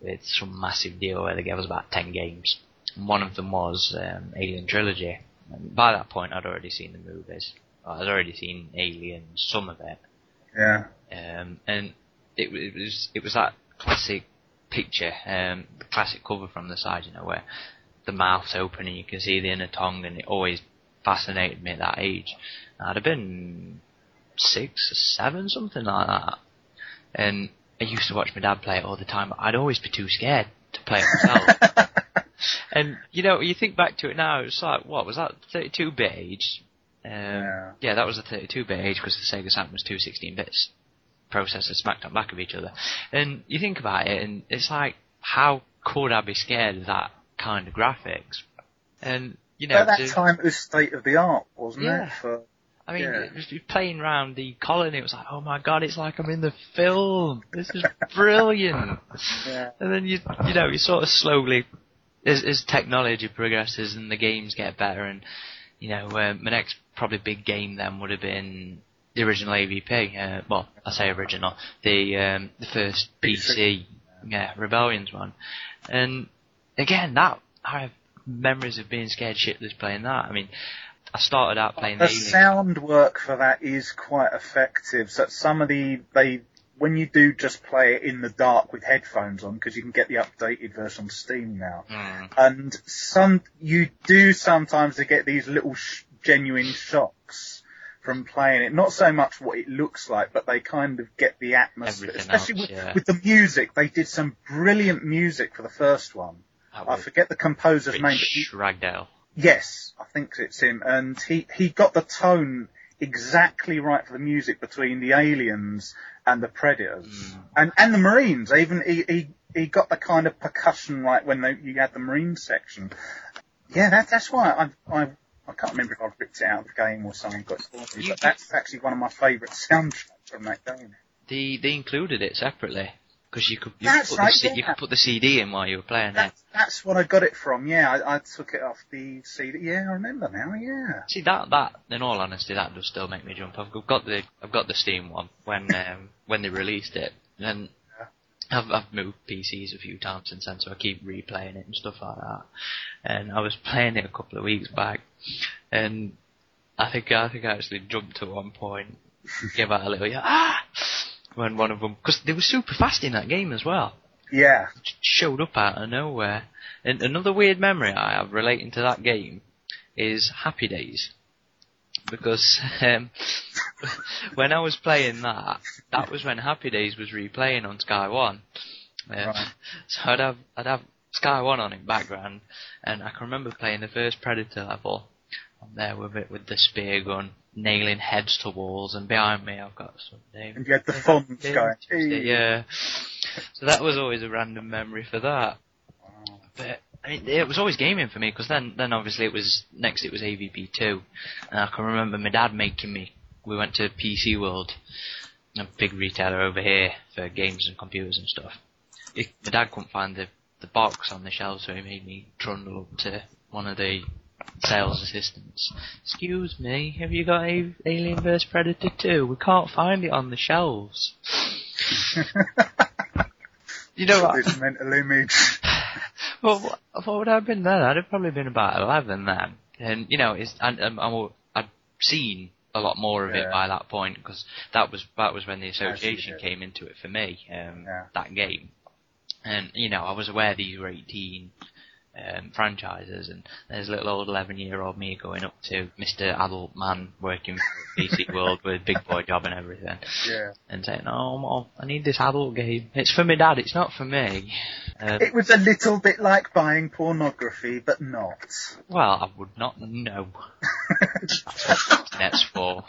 with some massive deal where they gave us about ten games, and one of them was um, Alien Trilogy. And by that point I'd already seen the movies, I'd already seen Alien, some of it, yeah um, and it, it was it was that classic picture, um, the classic cover from the side, you know, where the mouth's open and you can see the inner tongue, and it always fascinated me at that age. I'd have been six or seven, something like that. And I used to watch my dad play it all the time, but I'd always be too scared to play it myself. And, you know, you think back to it now, it's like, what, was that thirty-two bit age? Um, yeah. yeah, that was the thirty-two bit age because the Sega Saturn was two sixteen bits processors smacked on back of each other. And you think about it, and it's like, how could I be scared of that kind of graphics? And you know, at that to, time, it was state of the art, wasn't yeah. it? For, I mean, yeah. it was playing around the colony. It was like, oh my god, it's like I'm in the film. This is brilliant. yeah. And then you, you know, you sort of slowly, as, as technology progresses and the games get better, and you know, uh, my next probably big game then would have been the original A V P. Uh, well, I say original, the um, the first P C, yeah, Rebellions one. And again, that I have memories of being scared shitless playing that. I mean, I started out playing the, the sound work for that is quite effective. So some of the they when you do just play it in the dark with headphones on, because you can get the updated version on Steam now. Mm. And some you do sometimes to get these little sh- genuine shocks from playing it. Not so much what it looks like, but they kind of get the atmosphere. Everything Especially else, with, yeah. with the music, they did some brilliant music for the first one. I forget the composer's Rich name. Ragdoll. Yes, I think it's him. And he, he got the tone exactly right for the music between the aliens and the predators. Mm. And, and the marines. Even he, he, he got the kind of percussion right when they, you had the marine section. Yeah, that, that's why I, I, I can't remember if I ripped it out of the game or someone got it for me, but that's actually one of my favourite soundtracks from that game. They, they included it separately. Because you could you could, put right, the, yeah. you could put the C D in while you were playing that, it. That's what I got it from, yeah. I, I took it off the C D. Yeah, I remember now, yeah. See, that, that in all honesty, that does still make me jump. I've got the I've got the Steam one when um, when they released it. And yeah. I've, I've moved P Cs a few times since then, so I keep replaying it and stuff like that. And I was playing it a couple of weeks back, and I think I, think I actually jumped at one point, gave out a little, yeah, ah! When one of them, because they were super fast in that game as well. Yeah. It showed up out of nowhere. And another weird memory I have relating to that game is Happy Days. Because um, when I was playing that, that was when Happy Days was replaying on Sky One. Um, right. So I'd have, I'd have Sky One on in background, and I can remember playing the first Predator level. I'm there with it with the spear gun, nailing heads to walls, and behind me I've got something. And you had the fonts going. Yeah. So that was always a random memory for that. Wow. But I mean, it was always gaming for me, because then, then obviously it was, next it was A V P two. And I can remember my dad making me, we went to P C World, a big retailer over here for games and computers and stuff. It, my dad couldn't find the, the box on the shelf, so he made me trundle up to one of the sales assistants. Excuse me, have you got a- Alien vs Predator two? We can't find it on the shelves. You know what? This mental image. Well, what, what would I have been then? I'd have probably been about eleven then, and you know, it's and, and, and I'd seen a lot more of yeah. it by that point, because that was that was when the association Actually, came into it for me. Um, yeah. That game, and you know, I was aware these were eighteen. Um, franchises, and there's little old eleven year old me going up to Mister Adult Man working for P C World with a big boy job and everything, yeah. and saying, oh mom, I need this adult game, it's for my dad, it's not for me. Um, it was a little bit like buying pornography, but not. Well, I would not know. That's what the internet's for.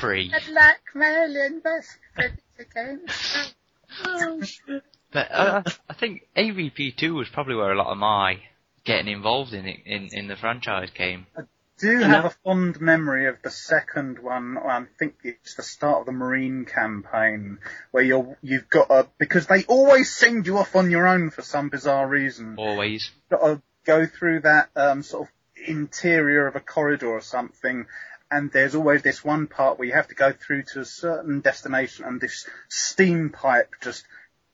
Free. I'd like my Alien vs Predator game. But uh, I think A V P two was probably where a lot of my getting involved in it, in, in the franchise came. I do have a fond memory of the second one. I think it's the start of the Marine campaign, where you're, you've got a... Because they always send you off on your own for some bizarre reason. Always. You've got to go through that um, sort of interior of a corridor or something, and there's always this one part where you have to go through to a certain destination, and this steam pipe just...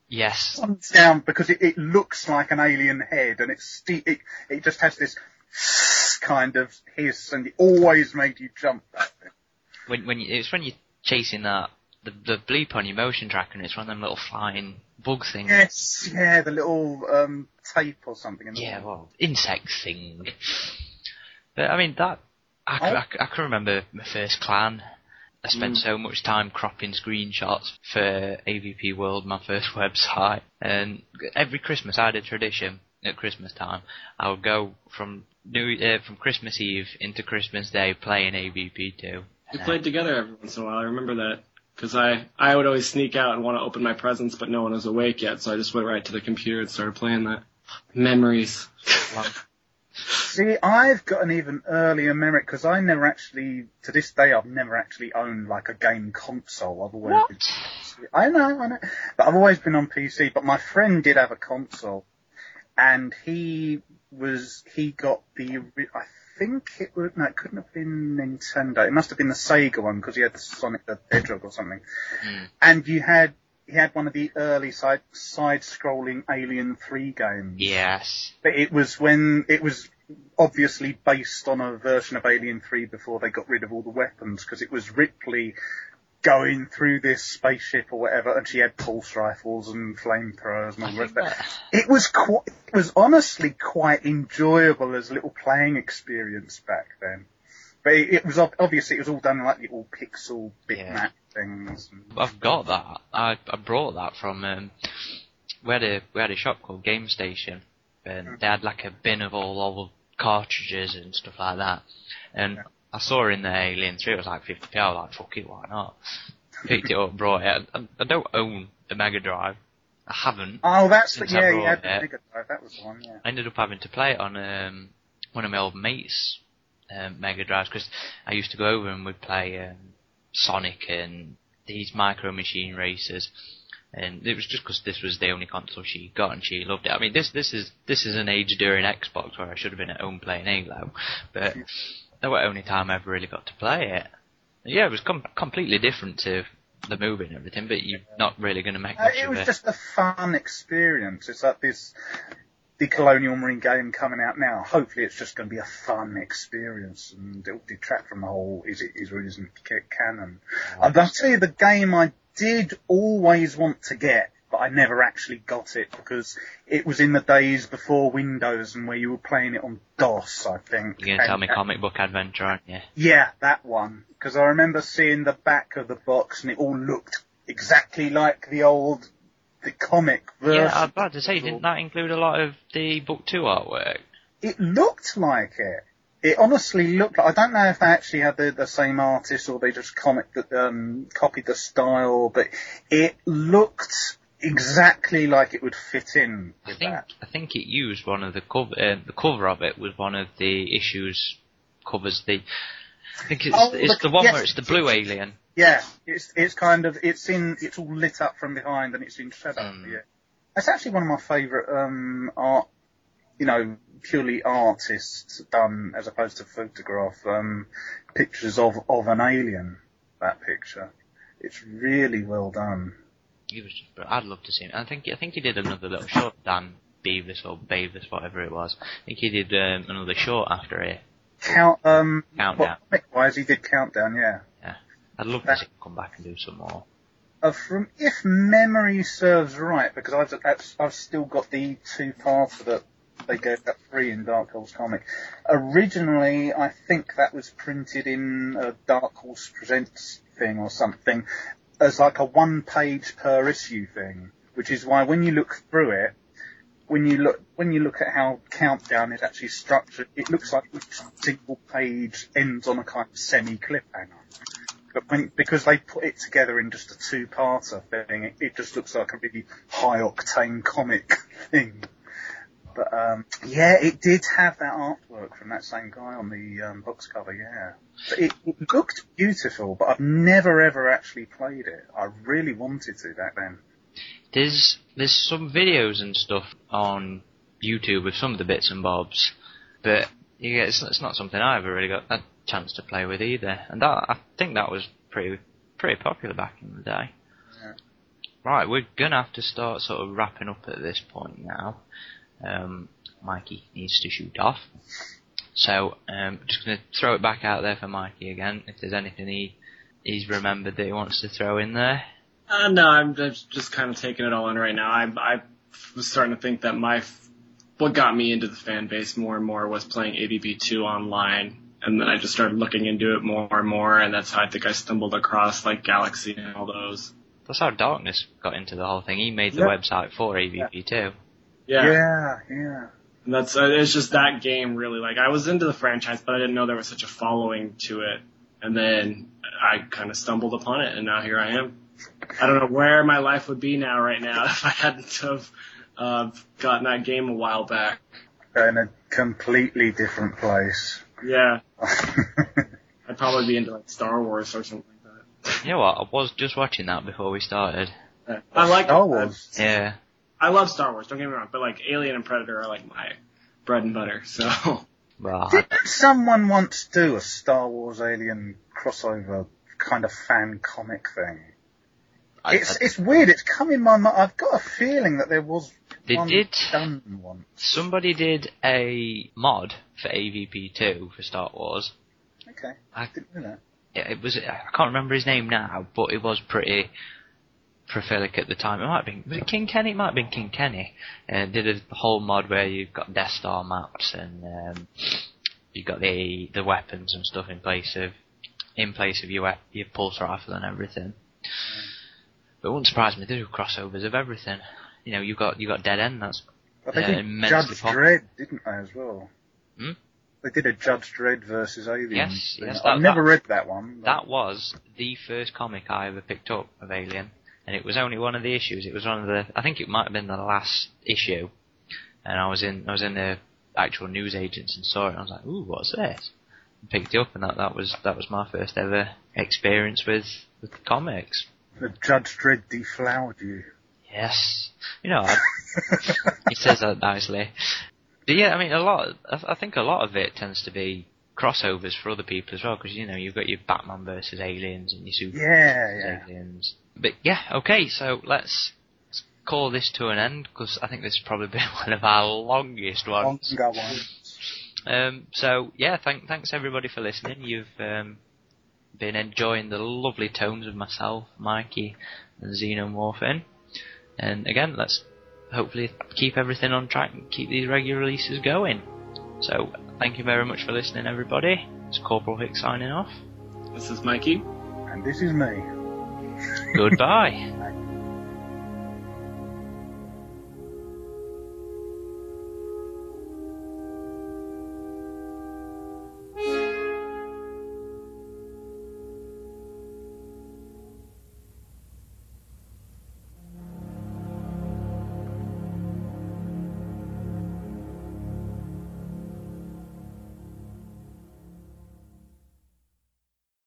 Yes. Comes down because it, it looks like an alien head, and it's st- it, it just has this kind of hiss, and it always made you jump. That thing. When when you, it's when you're chasing that the, the bleep on your motion tracker, and it's one of them little flying bug things. Yes, yeah, the little um, tape or something. In the yeah, well, insect thing. But I mean that I, oh. I, I can remember my first clan. I spent so much time cropping screenshots for A V P World, my first website. And every Christmas, I had a tradition at Christmas time. I would go from New uh, from Christmas Eve into Christmas Day playing A V P two. We played uh, together every once in a while. I remember that because I, I would always sneak out and want to open my presents, but no one was awake yet, so I just went right to the computer and started playing that. Memories. Wow. See, I've got an even earlier memory because I never actually, to this day, I've never actually owned like a game console. I've always what? Been, I know, I know, but I've always been on P C. But my friend did have a console, and he. Was he got the? I think it was no, it couldn't have been Nintendo. It must have been the Sega one because he had the Sonic the Hedgehog or something. Mm. And you had he had one of the early side side scrolling Alien three games. Yes, but it was when it was obviously based on a version of Alien three before they got rid of all the weapons because it was Ripley going through this spaceship or whatever, and she had pulse rifles and flamethrowers and all the rest of it. It was quite, it was honestly quite enjoyable as a little playing experience back then. But it, it was obviously it was all done like little pixel bitmap yeah. things. I've got that. I, I brought that from um, we had a we had a shop called Game Station, and mm-hmm. they had like a bin of all all the cartridges and stuff like that, and. Yeah. I saw in the Alien three, it was like fifty p, I was like, fuck it, why not? Picked it up, brought it. I, I don't own the Mega Drive. I haven't. Oh, that's the, yeah, you had the Mega Drive, that was the one, yeah. I ended up having to play it on um, one of my old mates' um, Mega Drives, because I used to go over and we'd play um, Sonic and these Micro Machine races, and it was just because this was the only console she got, and she loved it. I mean, this this is this is an age during Xbox where I should have been at home playing Halo, but... That was the only time I ever really got to play it. Yeah, it was com- completely different to the movie and everything, but you're not really going to make much uh, it of it. It was just a fun experience. It's like this, the Colonial Marine game coming out now. Hopefully it's just going to be a fun experience and it'll detract from the whole is it is or isn't canon. Oh, I'll tell you the game I did always want to get, but I never actually got it because it was in the days before Windows and where you were playing it on DOS, I think. You're going to tell me Comic Book Adventure, aren't you? Yeah, that one. Because I remember seeing the back of the box and it all looked exactly like the old the comic version. Yeah, I'd like to say, didn't that include a lot of the Book two artwork? It looked like it. It honestly looked like, I don't know if they actually had the, the same artist or they just comic the, um, copied the style, but it looked... exactly like it would fit in with I think, that. I think it used one of the cover. Uh, the cover of it was one of the issues covers. The I think it's, oh, it's look, the one yes, where it's the blue it's, alien. Yeah, it's it's kind of it's in it's all lit up from behind and it's in shadow. Mm. Yeah, that's actually one of my favourite um, art. You know, purely artists done as opposed to photograph um, pictures of of an alien. That picture, it's really well done. He was just, I'd love to see him. I think I think he did another little short, Dan Beavis or Bavis, whatever it was. I think he did um, another short after it. Count, um, Countdown. Comic-wise, he did Countdown, yeah. Yeah. I'd love that, to see him come back and do some more. Uh, from if memory serves right, because I've I've, I've still got the two parts that they gave that free in Dark Horse comic. Originally, I think that was printed in a Dark Horse Presents thing or something. As like a one page per issue thing, which is why when you look through it, when you look when you look at how Countdown is actually structured, it looks like each single page ends on a kind of semi cliffhanger. But when, because they put it together in just a two parter thing, it, it just looks like a really high octane comic thing. But um, yeah, it did have that artwork from that same guy on the um, box cover, yeah. But it, it looked beautiful, but I've never ever actually played it. I really wanted to back then. There's there's some videos and stuff on YouTube with some of the bits and bobs, but yeah, it's, it's not something I ever really got a chance to play with either. And that, I think that was pretty pretty popular back in the day. Yeah. Right, we're gonna have to start sort of wrapping up at this point now. Um, Mikey needs to shoot off, so um, just going to throw it back out there for Mikey again. If there's anything he he's remembered that he wants to throw in there. Uh, no, I'm just kind of taking it all in right now. I I was starting to think that my what got me into the fan base more and more was playing A V P two online, and then I just started looking into it more and more, and that's how I think I stumbled across like Galaxy and all those. That's how Darkness got into the whole thing. He made the yep. website for A V P two. Yeah. yeah, yeah. And that's uh, it's just that game really. Like I was into the franchise, but I didn't know there was such a following to it. And then I kind of stumbled upon it, and now here I am. I don't know where my life would be now, right now, if I hadn't have uh, gotten that game a while back. In a completely different place. Yeah. I'd probably be into like Star Wars or something like that. You know what? I was just watching that before we started. Yeah. I like Star Wars. It. Yeah. I love Star Wars. Don't get me wrong, but like Alien and Predator are like my bread and butter. So. Right. Didn't someone once do a Star Wars Alien crossover kind of fan comic thing? I, it's I, it's weird. It's come in my mind. I've got a feeling that there was they one did, done once. Somebody did a mod for A V P two for Star Wars. Okay. I didn't know that. Yeah, it was. I can't remember his name now, but it was pretty prolific at the time. It might have been was it King Kenny. It might have been King Kenny. Uh, did a whole mod where you've got Death Star maps and um, you've got the the weapons and stuff in place of in place of your your pulse rifle and everything. Mm. But it wouldn't surprise me. They do crossovers of everything. You know, you got you got Dead End. That's I think uh, they did Judge Dredd, didn't they, as well? Hmm? They did a Judge Dredd versus Alien. Yes, yes. That, I've never that, read that one. But... That was the first comic I ever picked up of Alien, and it was only one of the issues. It was one of the. I think it might have been the last issue, and I was in I was in the actual newsagents and saw it. And I was like, ooh, what's this? And picked it up, and that, that was that was my first ever experience with with the comics. The Judge Dredd deflowered you. Yes. You know, I, he says that nicely. But yeah, I mean, a lot, of, I, th- I think a lot of it tends to be crossovers for other people as well, because, you know, you've got your Batman versus aliens and your Super yeah, versus yeah. aliens. But yeah, okay, so let's, let's call this to an end, because I think this has probably been one of our longest ones. Longer ones. Um, so, yeah, thank, thanks everybody for listening. You've... Um, been enjoying the lovely tones of myself, Mikey, and Xenomorphine. And again, let's hopefully keep everything on track and keep these regular releases going. So, thank you very much for listening, everybody. It's Corporal Hicks signing off. This is Mikey. And this is me. Goodbye.